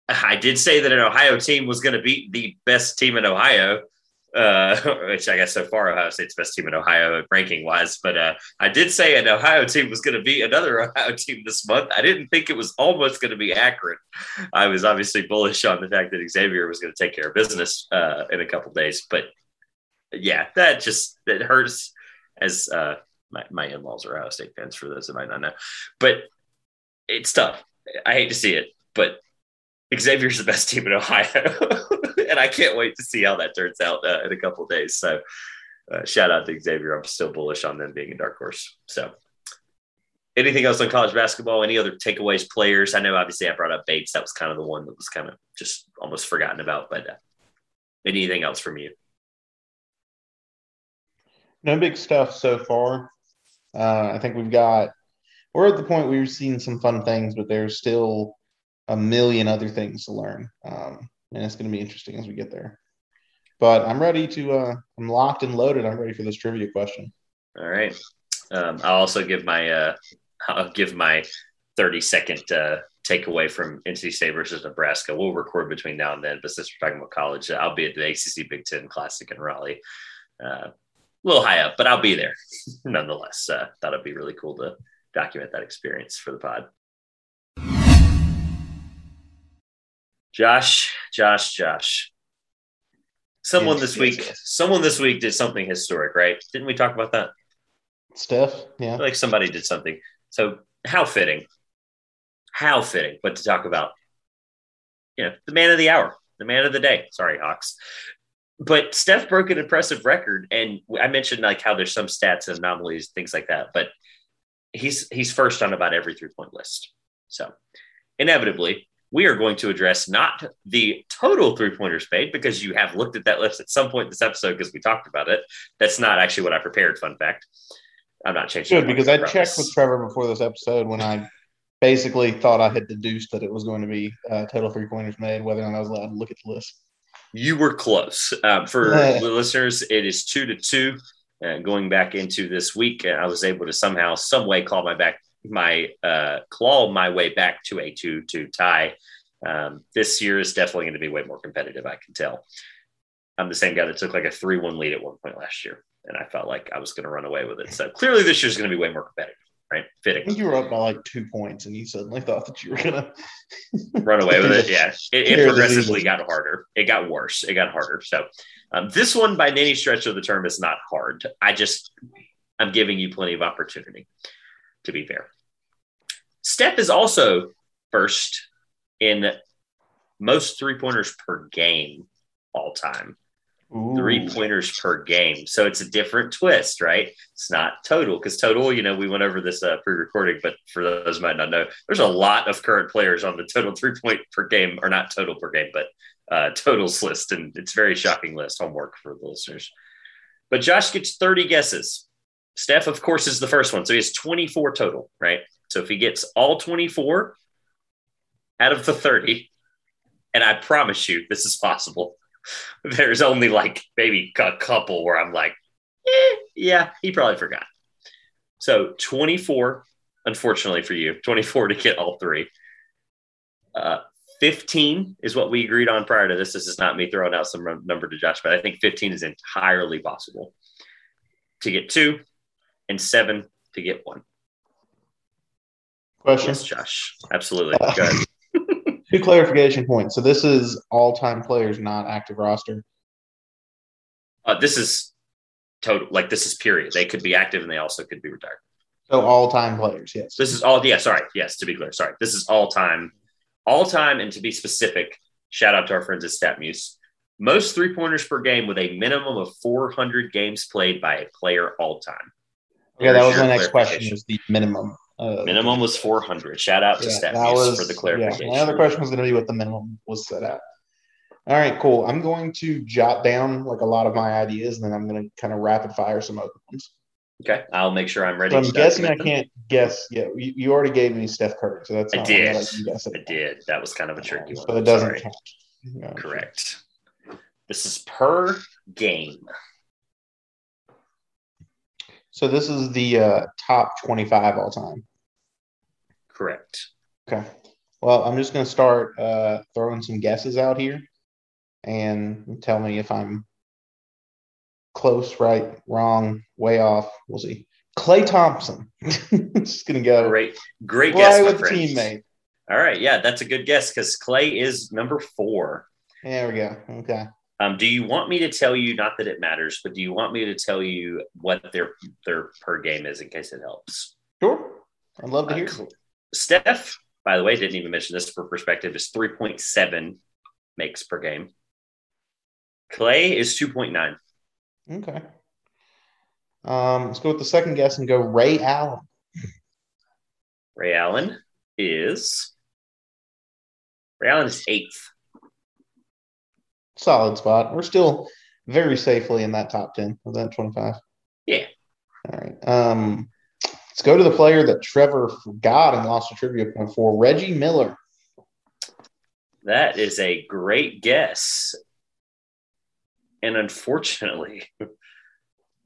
I did say that an Ohio team was going to beat the best team in Ohio, uh, which I guess so far Ohio State's best team in Ohio ranking-wise. But uh, I did say an Ohio team was going to beat another Ohio team this month. I didn't think it was almost going to be Akron. I was obviously bullish on the fact that Xavier was going to take care of business uh, in a couple of days. But, yeah, that just that hurts as uh, my, my in-laws are Ohio State fans, for those that might not know. But it's tough. I hate to see it, but Xavier's the best team in Ohio, and I can't wait to see how that turns out uh, in a couple of days. So uh, shout out to Xavier. I'm still bullish on them being a dark horse. So anything else on college basketball? Any other takeaways, players? I know, obviously, I brought up Bates. That was kind of the one that was kind of just almost forgotten about, but uh, anything else from you? No big stuff so far. Uh, I think we've got We're at the point where we've seen some fun things, but there's still a million other things to learn. Um, and it's going to be interesting as we get there. But I'm ready to uh, – I'm locked and loaded. I'm ready for this trivia question. All right. Um, I'll also give my uh, – I'll give my thirty-second uh, takeaway from N C State versus Nebraska. We'll record between now and then, but since we're talking about college, I'll be at the A C C Big Ten Classic in Raleigh. Uh, a little high up, but I'll be there nonetheless. I uh, thought it'd be really cool to – document that experience for the pod. Josh, Josh, Josh. Someone yes, this yes, week, yes. someone this week did something historic, right? Didn't we talk about that? Steph, yeah. Like somebody did something. So how fitting, how fitting, but to talk about, you know, the man of the hour, the man of the day. Sorry, Hawks. But Steph broke an impressive record. And I mentioned like how there's some stats and anomalies, things like that, but He's he's first on about every three-point list. So inevitably, we are going to address not the total three-pointers made, because you have looked at that list at some point this episode because we talked about it. That's not actually what I prepared, fun fact. I'm not changing it. Sure, because I promise. Checked with Trevor before this episode when I basically thought I had deduced that it was going to be uh, total three-pointers made, whether or not I was allowed to look at the list. You were close. Um, for yeah. the listeners, it is two to two. Uh, going back into this week, I was able to somehow, some way, claw my back, my uh, claw my way back to a two-two tie. Um, this year is definitely going to be way more competitive. I can tell. I'm the same guy that took like a three-one lead at one point last year, and I felt like I was going to run away with it. So clearly, this year's going to be way more competitive, right? Fitting. I think you were up by like two points, and you suddenly thought that you were going to run away with it. Yeah, it, it progressively got harder. It got worse. It got harder. So. Um, this one, by any stretch of the term, is not hard. I just, I'm giving you plenty of opportunity, to be fair. Steph is also first in most three-pointers per game all time. Ooh. Three-pointers per game. So it's a different twist, right? It's not total, because total, you know, we went over this uh, pre-recording, but for those who might not know, there's a lot of current players on the total three-point per game, or not total per game, but Uh, totals list, and it's a very shocking list. Homework for the listeners. But Josh gets thirty guesses. Steph, of course, is the first one, so he has twenty-four total, right? So if he gets all twenty-four out of the thirty, and I promise you this is possible, there's only like maybe a couple where I'm like, eh, yeah, he probably forgot. So twenty-four, unfortunately for you, twenty-four to get all three. Uh, fifteen is what we agreed on prior to this. This is not me throwing out some number to Josh, but I think fifteen is entirely possible to get two and seven to get one. Question? Yes, Josh. Absolutely. Uh, Go ahead. Two clarification points. So this is all-time players, not active roster. Uh, this is total. Like this is period. They could be active and they also could be retired. So all-time players. Yes. This is all. Yeah. Sorry. Yes. To be clear. Sorry. This is all-time. All time, and to be specific, shout out to our friends at StatMuse. Most three pointers per game with a minimum of four hundred games played by a player all time. Yeah, that was my next question. Was the minimum? Uh, minimum was four hundred. Shout out to yeah, StatMuse for the clarification. Yeah, my other question was going to be what the minimum was set at. All right, cool. I'm going to jot down like a lot of my ideas, and then I'm going to kind of rapid fire some other ones. Okay, I'll make sure I'm ready. So I'm guessing I can't guess. Yeah, you, you already gave me Steph Curry, so that's not I did. That I, guess I did. That was kind of a tricky one. But it doesn't count. No. Correct. This is per game. So this is the uh, top twenty-five all time. Correct. Okay. Well, I'm just going to start uh, throwing some guesses out here, and tell me if I'm close, right, wrong, way off. We'll see. Klay Thompson. Just going to go. Great, great guess, my with friend. Teammate. All right. Yeah, that's a good guess because Klay is number four. There we go. Okay. Um, do you want me to tell you, not that it matters, but do you want me to tell you what their their per game is in case it helps? Sure. I'd love to hear. Uh, Steph, by the way, didn't even mention this for perspective, is three point seven makes per game. Klay is two point nine. Okay. Um, let's go with the second guess and go Ray Allen. Ray Allen is Ray Allen is eighth. Solid spot. We're still very safely in that top ten of that twenty-five. Yeah. All right. Um, let's go to the player that Trevor forgot and lost a trivia point for, Reggie Miller. That is a great guess. And unfortunately,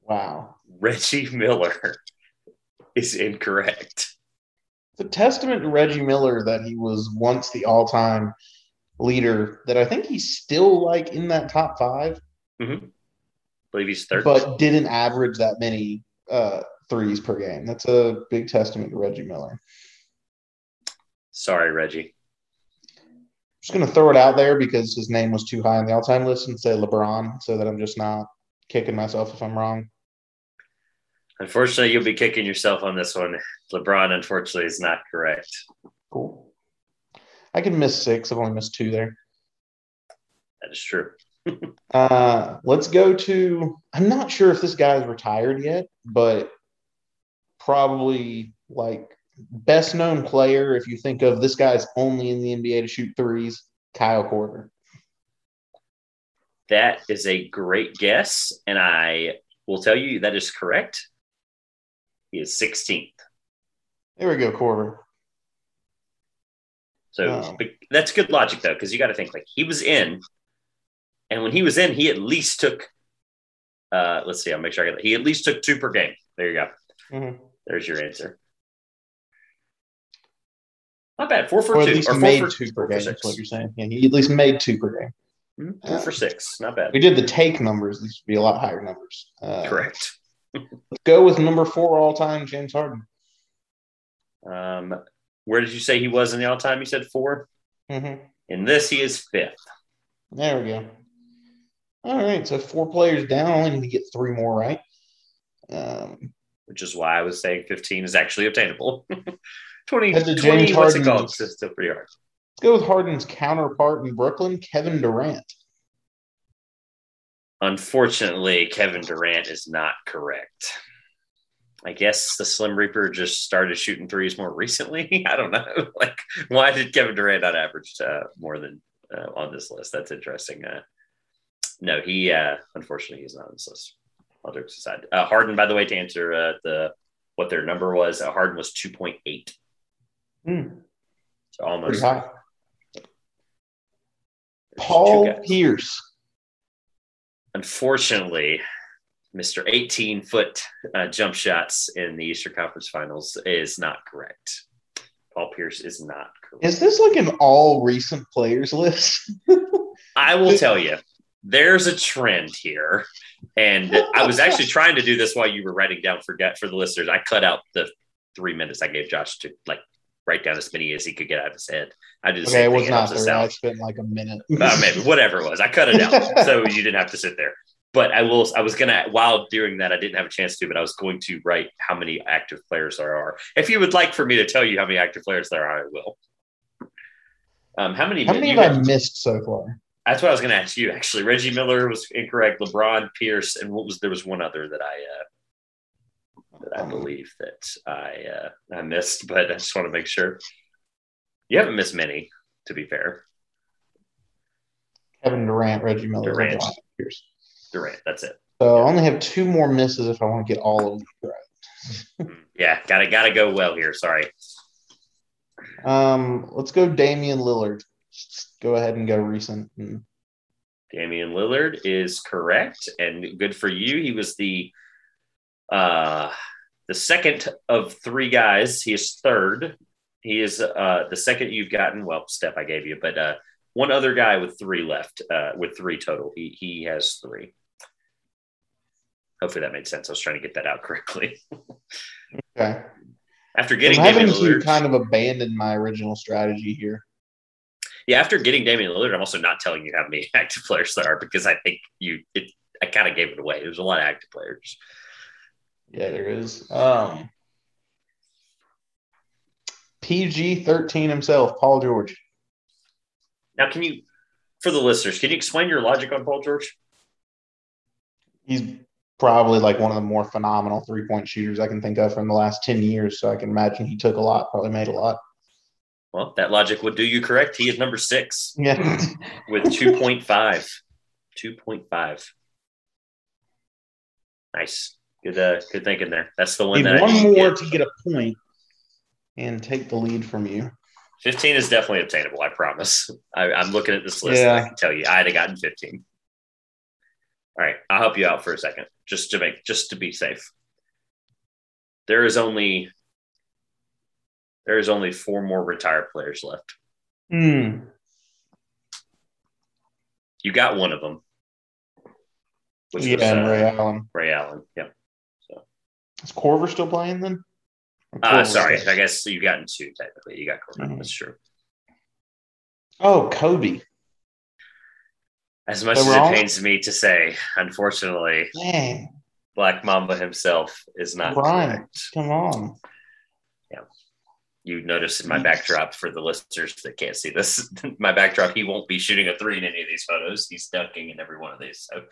wow, Reggie Miller is incorrect. It's a testament to Reggie Miller that he was once the all-time leader that I think he's still, like, in that top five. Mm-hmm. I believe he's third. But didn't average that many uh, threes per game. That's a big testament to Reggie Miller. Sorry, Reggie. Just going to throw it out there because his name was too high on the all-time list and say LeBron so that I'm just not kicking myself if I'm wrong. Unfortunately, you'll be kicking yourself on this one. LeBron, unfortunately, is not correct. Cool. I can miss six. I've only missed two there. That is true. uh, let's go to – I'm not sure if this guy is retired yet, but probably like – best known player, if you think of this guy's only in the N B A to shoot threes, Kyle Korver. That is a great guess, and I will tell you that is correct. He is sixteenth. There we go, Korver. So oh. But that's good logic, though, because you got to think like he was in, and when he was in, he at least took. Uh, let's see, I'll make sure I get that. He at least took two per game. There you go. Mm-hmm. There's your answer. Not bad. Four for or two. Or at least or made for, two per game. That's what you're saying. Yeah, he at least made two per game. Mm-hmm. Four uh, for six. Not bad. We did the take numbers. These would be a lot higher numbers. Uh, Correct. Let's go with number four all time, James Harden. Um, where did you say he was in the all time? You said four. Mm-hmm. In this, he is fifth. There we go. All right. So four players down. Only need to get three more right. Um, Which is why I was saying fifteen is actually obtainable. twenty, twenty what's it called? It's still pretty hard. Let's go with Harden's counterpart in Brooklyn, Kevin Durant. Unfortunately, Kevin Durant is not correct. I guess the Slim Reaper just started shooting threes more recently. I don't know. Like, why did Kevin Durant not average uh, more than uh, on this list? That's interesting. Uh, no, he uh, unfortunately he's not on this list. All jokes aside, uh, Harden. By the way, to answer uh, the what their number was, uh, Harden was two point eight. Mm. So almost high. Paul Pierce. Unfortunately, Mister eighteen-foot uh, jump shots in the Eastern Conference Finals is not correct. Paul Pierce is not correct. Is this like an all recent players list? I will tell you, there's a trend here. And I was actually trying to do this while you were writing down forget for the listeners. I cut out the three minutes I gave Josh to like write down as many as he could get out of his head. I did the okay, same it was thing not three. I spent like a minute. uh, maybe, whatever it was. I cut it out so you didn't have to sit there. But I will. I was going to, while doing that, I didn't have a chance to, but I was going to write how many active players there are. If you would like for me to tell you how many active players there are, I will. Um, how many, how many have I missed so far? That's what I was going to ask you, actually. Reggie Miller was incorrect. LeBron, Pierce, and what was there was one other that I uh, that I believe that I uh, I missed, but I just want to make sure. You haven't missed many, to be fair. Kevin Durant, Reggie Miller, Durant, LeBron, Pierce. Durant, that's it. So yeah. I only have two more misses if I want to get all of them correct. yeah, gotta gotta go well here. Sorry. Um, let's go Damian Lillard. Just go ahead and go recent. Mm. Damian Lillard is correct, and good for you. He was the uh the second of three guys. He is third. He is uh the second you've gotten. Well, Steph, I gave you, but uh one other guy with three left, uh, with three total. He he has three. Hopefully that made sense. I was trying to get that out correctly. Okay. After getting I'm Damian Lillard, kind of abandoned my original strategy here. Yeah, after getting Damian Lillard, I'm also not telling you how many active players there are because I think you it, I kind of gave it away. There's a lot of active players. Yeah, there is. Um, P G thirteen himself, Paul George. Now, can you, for the listeners, can you explain your logic on Paul George? He's probably like one of the more phenomenal three-point shooters I can think of from the last ten years, so I can imagine he took a lot, probably made a lot. Well, that logic would do you correct. He is number six. Yeah. With two point five. two point five. Nice. Good uh, good thinking there. That's the one that one I one more get. to get a point and take the lead from you. fifteen is definitely obtainable, I promise. I, I'm looking at this list, yeah. and I can tell you I'd have gotten fifteen. All right, I'll help you out for a second, just to make, just to be safe. There is only, there is only four more retired players left. Mm. You got one of them. Which yeah, was, and Ray uh, Allen. Ray Allen, yeah. So. Is Korver still playing then? Uh, sorry, I guess you got two technically. You got Kobe. Mm-hmm. That's true. Oh, Kobe. As much as it pains me to say, unfortunately, Dang. Black Mamba himself is not right. Come on. Yeah. You notice in my backdrop for the listeners that can't see this, my backdrop, he won't be shooting a three in any of these photos. He's dunking in every one of these. So,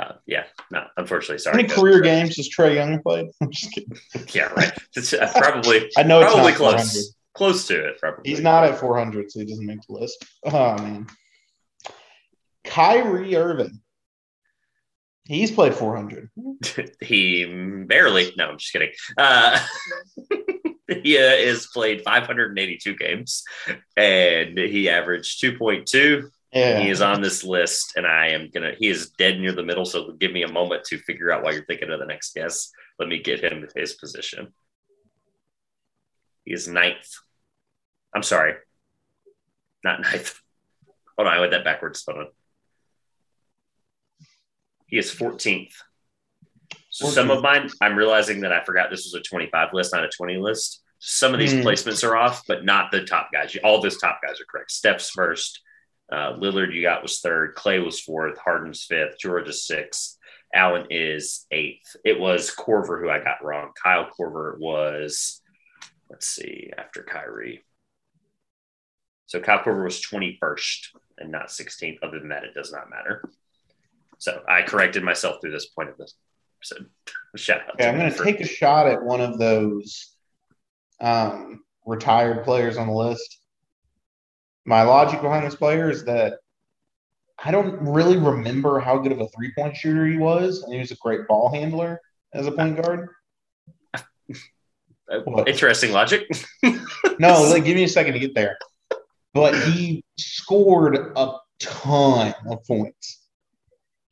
uh, yeah, no, unfortunately, sorry. How many career Coach. games has Trae Young played? I'm just kidding. Yeah, right. It's, uh, probably I know it's probably not close. Close to it, probably. He's not at four hundred, so he doesn't make the list. Oh, man. Kyrie Irving. He's played four hundred. He barely. No, I'm just kidding. Uh He uh, has played five hundred eighty-two games, and he averaged two point two. Yeah. He is on this list, and I am going to – he is dead near the middle, so give me a moment to figure out why you're thinking of the next guess. Let me get him his position. He is ninth. I'm sorry. Not ninth. Hold on, I went that backwards. Hold on. He is fourteenth. So some of mine, I'm realizing that I forgot this was a twenty-five list, not a twenty list. Some of these mm. placements are off, but not the top guys. All those top guys are correct. Steph's first. Uh, Lillard you got was third. Clay was fourth. Harden's fifth. George is sixth. Allen is eighth. It was Korver who I got wrong. Kyle Korver was, let's see, after Kyrie. So Kyle Korver was twenty-first and not sixteenth. Other than that, it does not matter. So I corrected myself through this point of this. So shout out. Okay, I'm going to take a shot at one of those um, retired players on the list. My logic behind this player is that I don't really remember how good of a three-point shooter he was, and he was a great ball handler as a point guard. Interesting logic. No, like, give me a second to get there. But he scored a ton of points.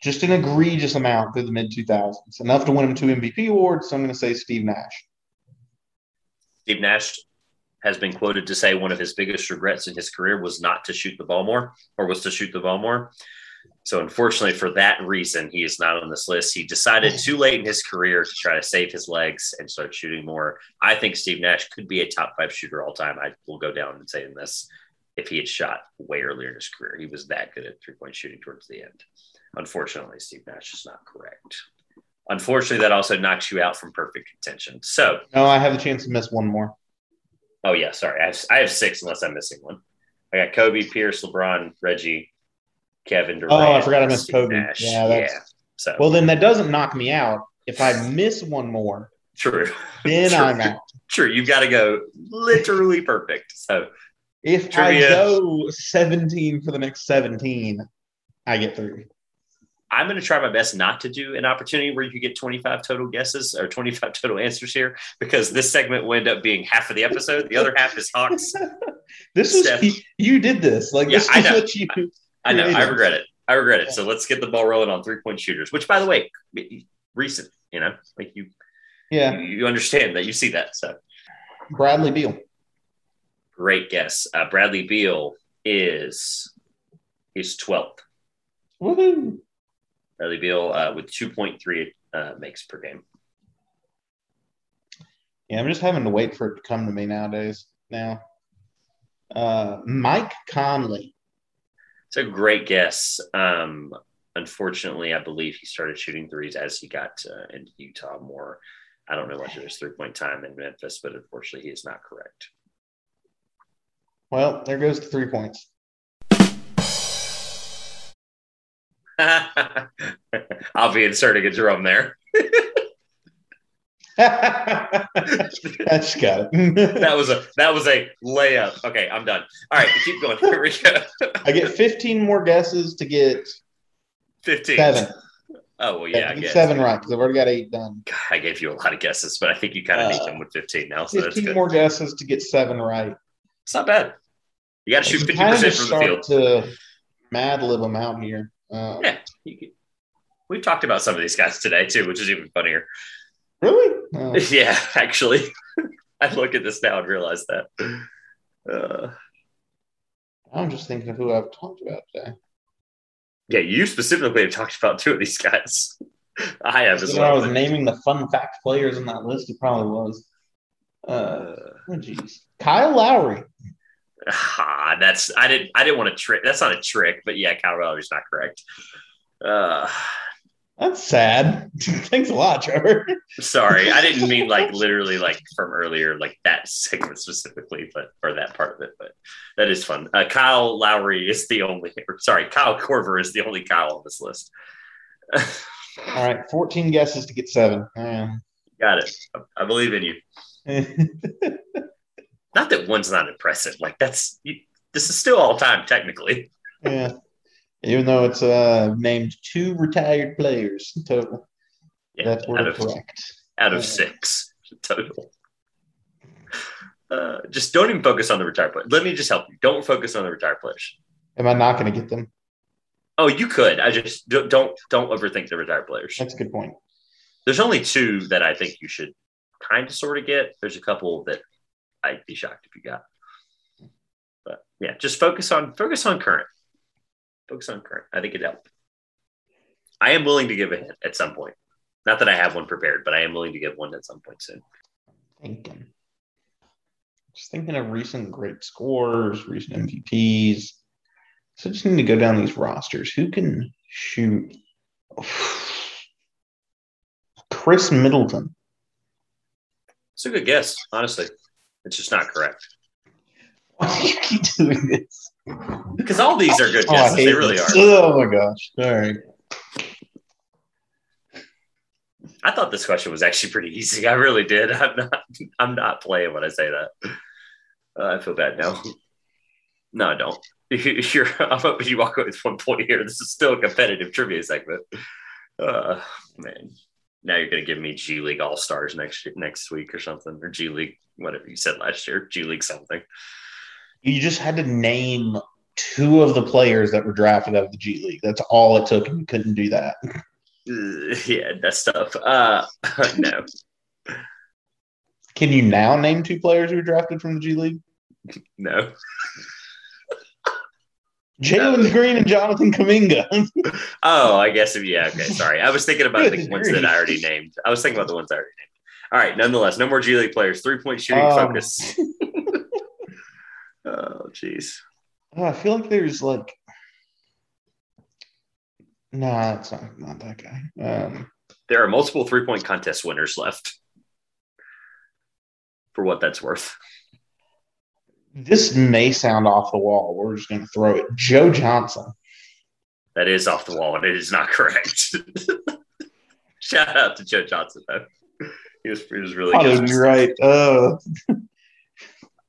Just an egregious amount through the mid two thousands, enough to win him two M V P awards. So I'm going to say Steve Nash. Steve Nash has been quoted to say one of his biggest regrets in his career was not to shoot the ball more, or was to shoot the ball more. So unfortunately, for that reason, he is not on this list. He decided too late in his career to try to save his legs and start shooting more. I think Steve Nash could be a top five shooter all time. I will go down and say in this, if he had shot way earlier in his career, he was that good at three-point shooting towards the end. Unfortunately, Steve Nash is not correct. Unfortunately, that also knocks you out from perfect contention. So, no, I have a chance to miss one more. Oh, yeah, sorry. I have, I have six unless I'm missing one. I got Kobe, Pierce, LeBron, Reggie, Kevin Durant. Oh, I forgot I missed Steve Kobe. Nash. Yeah, that's, yeah. So, well, then that doesn't knock me out. If I miss one more, true, then true. I'm out. True, you've got to go literally perfect. So, if trivia. I go seventeen for the next seventeen, I get through. I'm going to try my best not to do an opportunity where you could get twenty-five total guesses or twenty-five total answers here, because this segment will end up being half of the episode. The other half is Hawks. This Steph. was you did this. Like, yeah, this is what you created. I know. I regret it. I regret it. So let's get the ball rolling on three-point shooters, which, by the way, recent, you know, like you, yeah, you understand that, you see that. So Bradley Beal. Great guess. Uh, Bradley Beal is is twelfth. Woohoo. Bradley Beal uh, with two point three uh, makes per game. Yeah, I'm just having to wait for it to come to me nowadays. Now, uh, Mike Conley. It's a great guess. Um, unfortunately, I believe he started shooting threes as he got uh, into Utah more. I don't know much of his three-point time in Memphis, but unfortunately, he is not correct. Well, there goes the three points. I'll be inserting a drum there. That's got it. that was a that was a layup. Okay, I'm done. All right, keep going. Here we go. I get fifteen more guesses to get fifteen. Seven. Oh well, yeah, I, I guess seven right because I've already got eight done. God, I gave you a lot of guesses, but I think you kind of uh, need them with fifteen now. So fifteen that's good. More guesses to get seven right. It's not bad. You got to shoot fifty percent from the field. To Mad Lib them out here. Um, yeah, you could. We've talked about some of these guys today too, which is even funnier. Really? Oh. Yeah, actually, I look at this now and realize that. Uh, I'm just thinking of who I've talked about today. Yeah, you specifically have talked about two of these guys. I have as well. When I was naming the fun fact players on that list, it probably was. Uh, oh, geez, Kyle Lowry. Ah, that's I didn't I didn't want to trick. That's not a trick, but yeah, Kyle Lowry's not correct. Uh, that's sad. Thanks a lot, Trevor. Sorry, I didn't mean like literally like from earlier, like that segment specifically, but or that part of it. But that is fun. Uh, Kyle Lowry is the only. Sorry, Kyle Korver is the only Kyle on this list. All right, fourteen guesses to get seven. Um, Got it. I, I believe in you. Not that one's not impressive. Like that's you, this is still all time technically. Yeah, even though it's uh, named two retired players total. Yeah, that's out of, correct. Out of yeah. six total. Uh, just don't even focus on the retired players. Let me just help you. Don't focus on the retired players. Am I not going to get them? Oh, you could. I just don't don't don't overthink the retired players. That's a good point. There's only two that I think you should kind of sort of get. There's a couple that. I'd be shocked if you got. But yeah, just focus on focus on current. Focus on current. I think it helped. I am willing to give a hint at some point. Not that I have one prepared, but I am willing to give one at some point soon. Thinking. Just thinking of recent great scores, recent M V Ps. So just need to go down these rosters. Who can shoot? Oof. Chris Middleton. It's a good guess, honestly. It's just not correct. Why do you keep doing this? Because all these are good guesses. Oh, they really this. are. Oh, my gosh. All right. I thought this question was actually pretty easy. I really did. I'm not I'm not playing when I say that. Uh, I feel bad now. No, I don't. You're, I'm hoping you walk away with one point here. This is still a competitive trivia segment. Uh, man. Now you're going to give me G League All-Stars next next week or something, or G League, whatever you said last year, G League something. You just had to name two of the players that were drafted out of the G League. That's all it took, and you couldn't do that. Yeah, that's tough. Uh, no. Can you now name two players who were drafted from the G League? No. Jalen no. Green and Jonathan Kuminga. Oh, I guess. Yeah, okay, sorry. I was thinking about the ones that I already named. I was thinking about the ones I already named. All right, nonetheless, no more G League players. Three-point shooting um, focus. Oh, jeez. I feel like there's, like – nah, it's not, not that guy. Um, there are multiple three-point contest winners left, for what that's worth. This may sound off the wall. We're just going to throw it. Joe Johnson. That is off the wall, and it is not correct. Shout out to Joe Johnson, though. He was, he was really oh, good. You're right. Uh.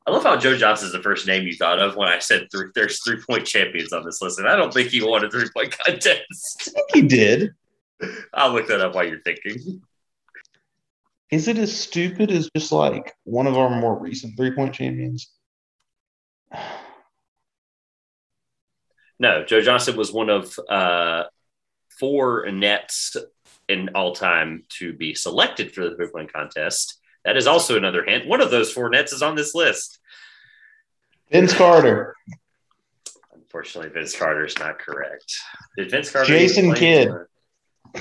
I love how Joe Johnson is the first name you thought of when I said three, there's three-point champions on this list, and I don't think he won a three-point contest. I think he did. I'll look that up while you're thinking. Is it as stupid as just, like, one of our more recent three-point champions? No, Joe Johnson was one of uh, four Nets in all time to be selected for the three-point contest. That is also another hint. One of those four Nets is on this list. Vince Carter. Unfortunately, Vince Carter is not correct. Did Vince Carter? Jason Kidd. Or?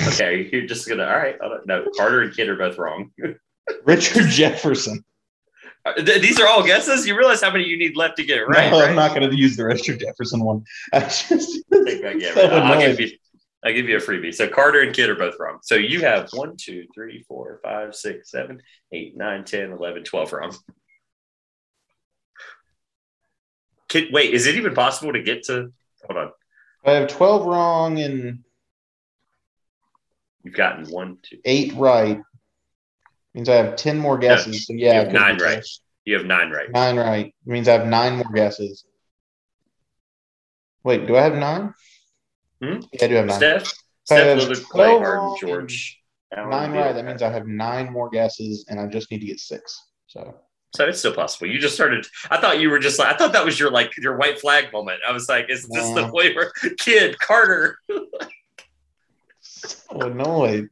Okay, you're just gonna. All right, no, Carter and Kidd are both wrong. Richard Jefferson. These are all guesses. You realize how many you need left to get it right? No, right? I'm not going to use the Richard Jefferson one. I just, Take back, yeah, so right. I'll give you. I'll give you a freebie. So Carter and Kidd are both wrong. So you have one, two, three, four, five, six, seven, eight, nine, ten, eleven, twelve wrong. Kid, wait, is it even possible to get to – hold on. I have twelve wrong and – You've gotten one, two. eight right. Means I have ten more guesses. No, so yeah, you have nine right. Guess. You have nine right. Nine right. It means I have nine more guesses. Wait, do I have nine? Hmm? Yeah, I do have nine. Steph, Steph Lillard, Clay, Harden, George. Allen, nine right. That means I have nine more guesses, and I just need to get six. So, so it's still possible. You just started. I thought you were just like. I thought that was your like your white flag moment. I was like, is this yeah. the way we're Kid Carter? So annoyed.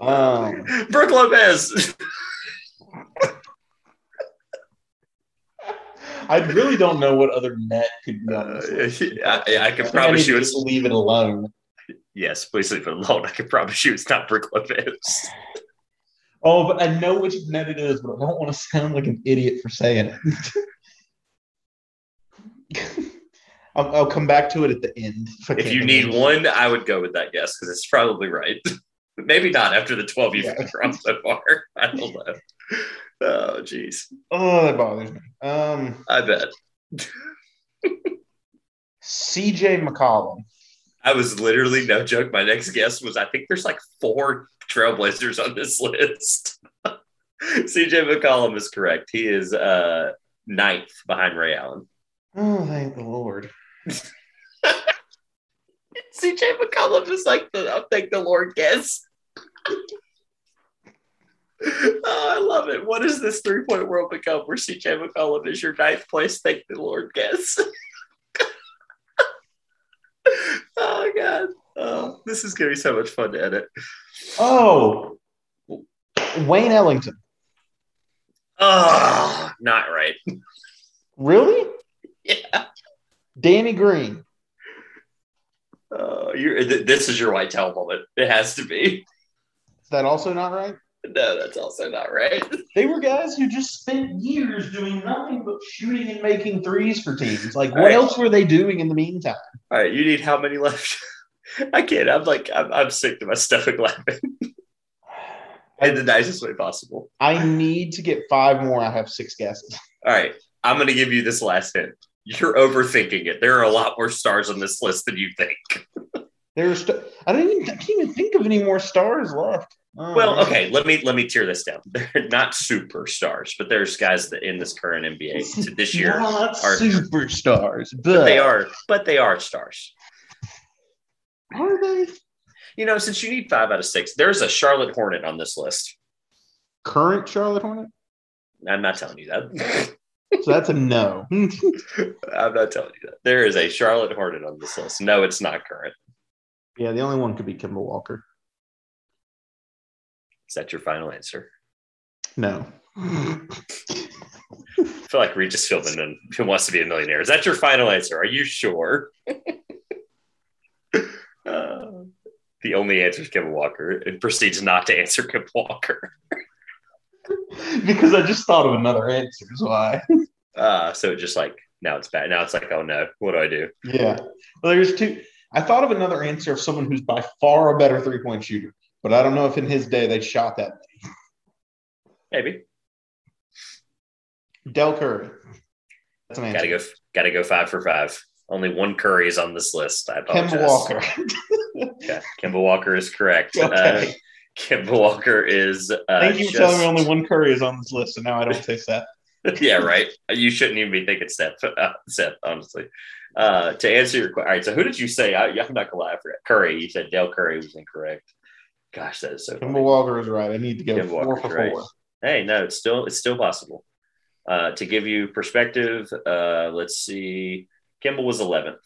Um, Brook Lopez. I really don't know what other net could be on this list. Uh, I, I can I promise I you it's leave it alone. Yes, please leave it alone. I can promise you it's not Brook Lopez. Oh, but I know which net it is, but I don't want to sound like an idiot for saying it. I'll, I'll come back to it at the end. If, if you need one, I would go with that guess because it's probably right. But maybe not after the twelve you've yeah. dropped so far. I don't know. Oh, jeez. Oh, that bothers me. Um, I bet. C J McCollum. I was literally, no joke, my next guess was I think there's like four Trailblazers on this list. C J McCollum is correct. He is uh, ninth behind Ray Allen. Oh, thank the Lord. C J McCollum is like the I'll thank the Lord guess. Oh, I love it. What does this three-point world become where C J McCollum is your ninth place? Thank the Lord, guess. Oh, God. Oh, this is going to be so much fun to edit. Oh, Wayne Ellington. Oh, not right. Really? Yeah. Danny Green. Oh, you're, th- this is your white towel moment. It has to be. Is that also not right? No, that's also not right. They were guys who just spent years doing nothing but shooting and making threes for teams. Like, what right. else were they doing in the meantime? All right, you need how many left? I can't. I'm like, I'm, I'm sick to my stomach laughing. In the nicest way possible. I need to get five more. I have six guesses. All right, I'm going to give you this last hint. You're overthinking it. There are a lot more stars on this list than you think. There's, st- I don't even, I can't even think of any more stars left. Oh, well, man. Okay, let me let me tear this down. They're not superstars, but there's guys that in this current N B A this year not are superstars, but. but they are, but they are stars. Are they? You know, since you need five out of six, there's a Charlotte Hornet on this list. Current Charlotte Hornet? I'm not telling you that. So that's a no. I'm not telling you that. There is a Charlotte Hornet on this list. No, it's not current. Yeah, the only one could be Kimball Walker. Is that your final answer? No. I feel like Regis Philbin wants to be a millionaire. Is that your final answer? Are you sure? uh, the only answer is Kemba Walker, and proceeds not to answer Kemba Walker. Because I just thought of another answer is why. Uh, so it just like, now it's bad. Now it's like, oh no, what do I do? Yeah. Well, there's two. I thought of another answer of someone who's by far a better three-point shooter, but I don't know if in his day they shot that many. Maybe. Del Curry. That's an answer. Gotta go, gotta go five for five. Only one Curry is on this list. I apologize. Kemba Walker. Yeah, Kemba Walker is correct. Okay. Uh, Kemba Walker is. Uh, I think you were just... telling me only one Curry is on this list, and now I don't taste that. Yeah, right. You shouldn't even be thinking Steph. Uh, Steph, honestly. Uh, to answer your question, all right. So who did you say? I, I'm not gonna lie. I forgot. Curry. You said Del Curry was incorrect. Gosh, that is so. Kemba Walker is right. I need to go Kemba four Walker's for four. Right. Hey, no, it's still it's still possible. Uh, to give you perspective, uh, let's see. Kemba was eleventh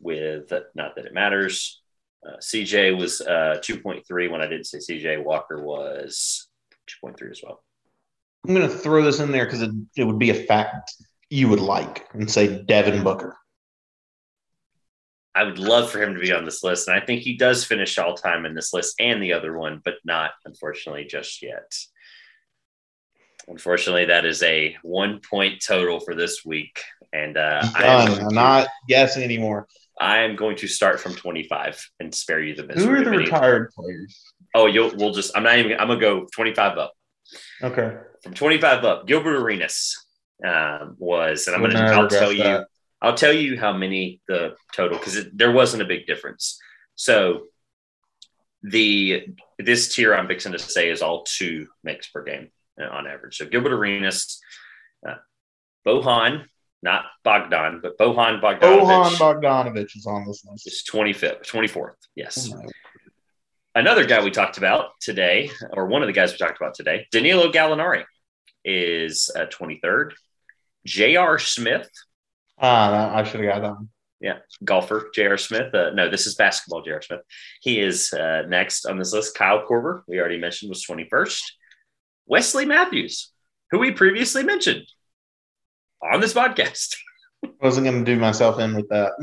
with, not that it matters. Uh, C J was uh, two point three when I didn't say C J. Walker was two point three as well. I'm going to throw this in there because it, it would be a fact you would like, and say Devin Booker. I would love for him to be on this list, and I think he does finish all time in this list and the other one, but not, unfortunately, just yet. Unfortunately, that is a one-point total for this week. And uh, I'm, I'm not guessing anymore. I am going to start from twenty-five and spare you the misery. Who are the retired players? Oh, you'll we'll just. I'm not even. I'm gonna go twenty-five up. Okay. From twenty-five up, Gilbert Arenas um, was, and I'm gonna. No, I'll tell that. you. I'll tell you how many the total, because there wasn't a big difference. So the this tier I'm fixing to say is all two makes per game on average. So Gilbert Arenas, uh, Bohan. Not Bogdan, but Bohan Bogdanović. Bohan Bogdanović is on this list. It's twenty-fifth, twenty-fourth, yes. Oh, another guy we talked about today, or one of the guys we talked about today, Danilo Gallinari is uh, twenty-third. J R. Smith. Ah, uh, I should have got that one. Yeah, golfer J R. Smith. Uh, no, this is basketball J R. Smith. He is uh, next on this list. Kyle Korver, we already mentioned, was twenty-first. Wesley Matthews, who we previously mentioned on this podcast. I wasn't going to do myself in with that.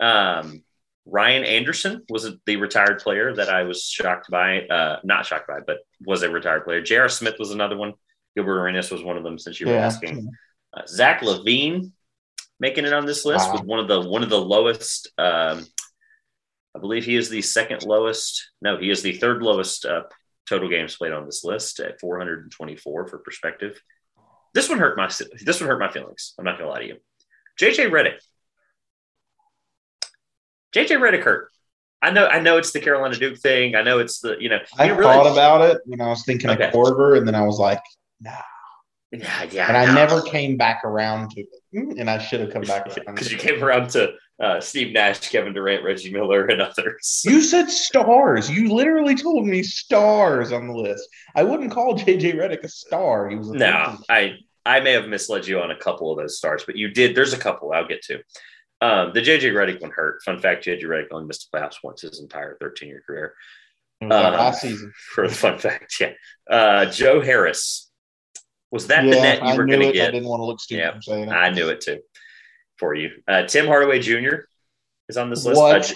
Um, Ryan Anderson was the retired player that I was shocked by. Uh, not shocked by, but was a retired player. J R. Smith was another one. Gilbert Arenas was one of them, since you were yeah. asking. Uh, Zach LaVine making it on this list wow. with one of the one of the lowest. Um, I believe he is the second lowest. No, he is the third lowest uh, total games played on this list at four hundred twenty-four for perspective. This one hurt my this one hurt my feelings. I'm not gonna lie to you. J J Redick. J J Redick hurt. I know I know it's the Carolina Duke thing. I know it's the you know. I really... thought about it when I was thinking okay. of Korver, and then I was like, no. Yeah, yeah. And I no. never came back around to it. And I should have come back around. Because you came around to uh, Steve Nash, Kevin Durant, Reggie Miller, and others. You said stars. You literally told me stars on the list. I wouldn't call J J Redick a star. He was a no, I, I may have misled you on a couple of those stars, but you did. There's a couple I'll get to. Um, the J J Redick one hurt. Fun fact, J J Redick only missed the playoffs once his entire thirteen-year career. Um, last season. For the fun fact, yeah. Uh, Joe Harris. Was that yeah, the net you I were going to get? I didn't want to look stupid. Yeah, I knew it too for you. Uh, Tim Hardaway Junior is on this list. What?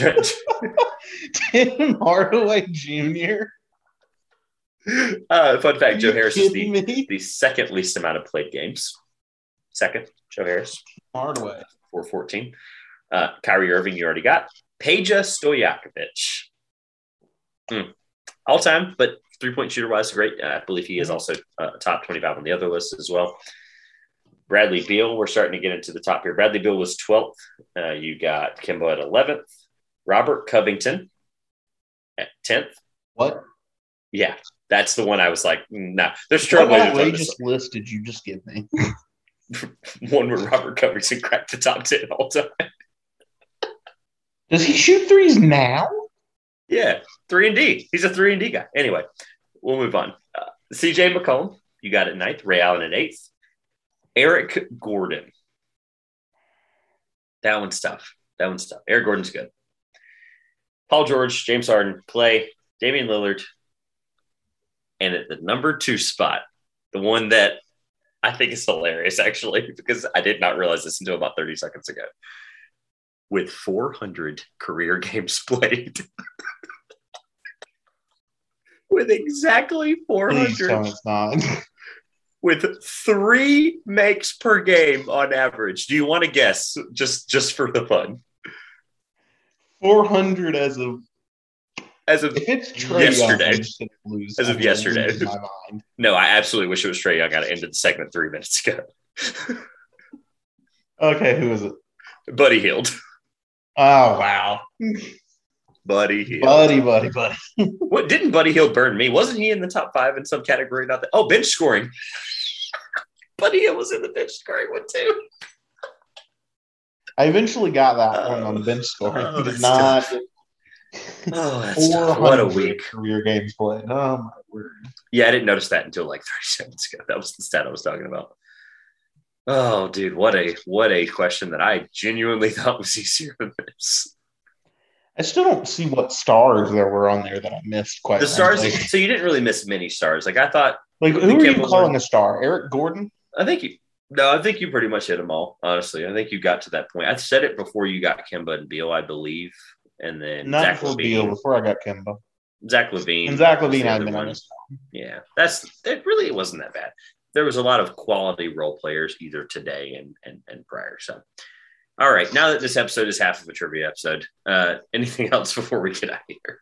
Uh, Tim Hardaway Junior? Uh, fun fact, Joe Harris is the, the second least amount of played games. Second, Joe Harris. Hardaway. four fourteen. Uh, Kyrie Irving, you already got. Peja Stojakovic. Mm. All time, but three-point shooter-wise, great. I believe he is also uh, top twenty-five on the other list as well. Bradley Beal, we're starting to get into the top here. Bradley Beal was twelfth. Uh, you got Kemba at eleventh. Robert Covington at tenth. What? Yeah, that's the one I was like, nah. There's trouble. What outrageous list did you just give me? One where Robert Covington cracked the top ten all time. Does he shoot threes now? Yeah, three and D. He's a three and D guy. Anyway, we'll move on. Uh, C J McCollum, you got it ninth. Ray Allen at eighth. Eric Gordon. That one's tough. That one's tough. Eric Gordon's good. Paul George, James Harden, Clay, Damian Lillard, And at the number two spot, the one that I think is hilarious, actually, because I did not realize this until about thirty seconds ago, with four hundred career games played. With exactly four hundred. With three makes per game on average. Do you want to guess, just just for the fun? four hundred as of as of if it's Trae yesterday. Young, lose. As of yesterday. No, I absolutely wish it was Trae Young. I ended the segment three minutes ago. Okay, who is it? Buddy Hield. Oh wow. Buddy Hield. Buddy, buddy, buddy. What didn't Buddy Hield burn me? Wasn't he in the top five in some category? Not that. Oh, bench scoring. Buddy Hield was in the bench scoring one too. I eventually got that oh, one on the bench scoring. Oh, did not. Tough. Oh, that's tough. What a week. Career games played. Oh my word. Yeah, I didn't notice that until like thirty seconds ago. That was the stat I was talking about. Oh, dude, what a what a question that I genuinely thought was easier than this. I still don't see what stars there were on there that I missed quite. The stars, like, so you didn't really miss many stars. Like I thought, like who are you calling were, a star? Eric Gordon? I think you. No, I think you pretty much hit them all. Honestly, I think you got to that point. I said it before you got Kemba and Beal, I believe, and then not Zach Levine. Beal before I got Kemba. Zach Levine and Zach Levine. I've been on. Yeah, that's it. Really, it wasn't that bad. There was a lot of quality role players either today and and, and prior. So. All right, now that this episode is half of a trivia episode, uh, anything else before we get out of here?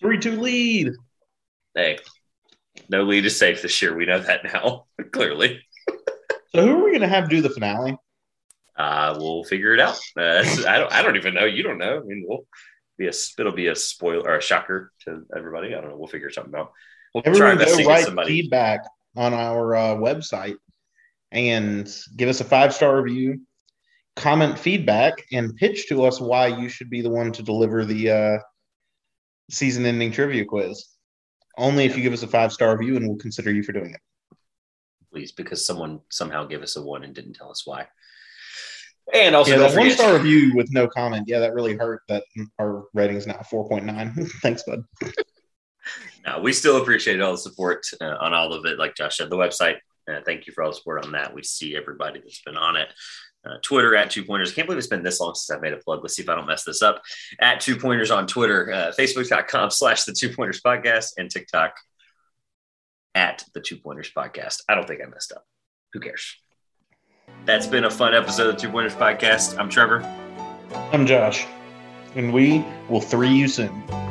three two lead. Hey, no lead is safe this year. We know that now, clearly. So who are we going to have do the finale? Uh, we'll figure it out. Uh, I don't. I don't even know. You don't know. I mean, we'll be a. It'll be a spoiler or a shocker to everybody. I don't know. We'll figure something out. We'll Everyone try go write somebody. Feedback on our uh, website and give us a five-star review. Comment feedback and pitch to us why you should be the one to deliver the uh, season-ending trivia quiz. Only if you give us a five-star review, and we'll consider you for doing it. Please, because someone somehow gave us a one and didn't tell us why. And also, yeah, that one-star review with no comment. Yeah, that really hurt. That our rating's now four point nine. Thanks, bud. No, we still appreciate all the support uh, on all of it. Like Josh said, the website. Uh, thank you for all the support on that. We see everybody that's been on it. Uh, Twitter at Two Pointers. I can't believe it's been this long since I've made a plug. Let's see if I don't mess this up. At Two Pointers on Twitter, uh, Facebook.com slash the Two Pointers Podcast, and TikTok at the Two Pointers Podcast. I don't think I messed up. Who cares? That's been a fun episode of the Two Pointers Podcast. I'm Trevor. I'm Josh. And we will three you soon.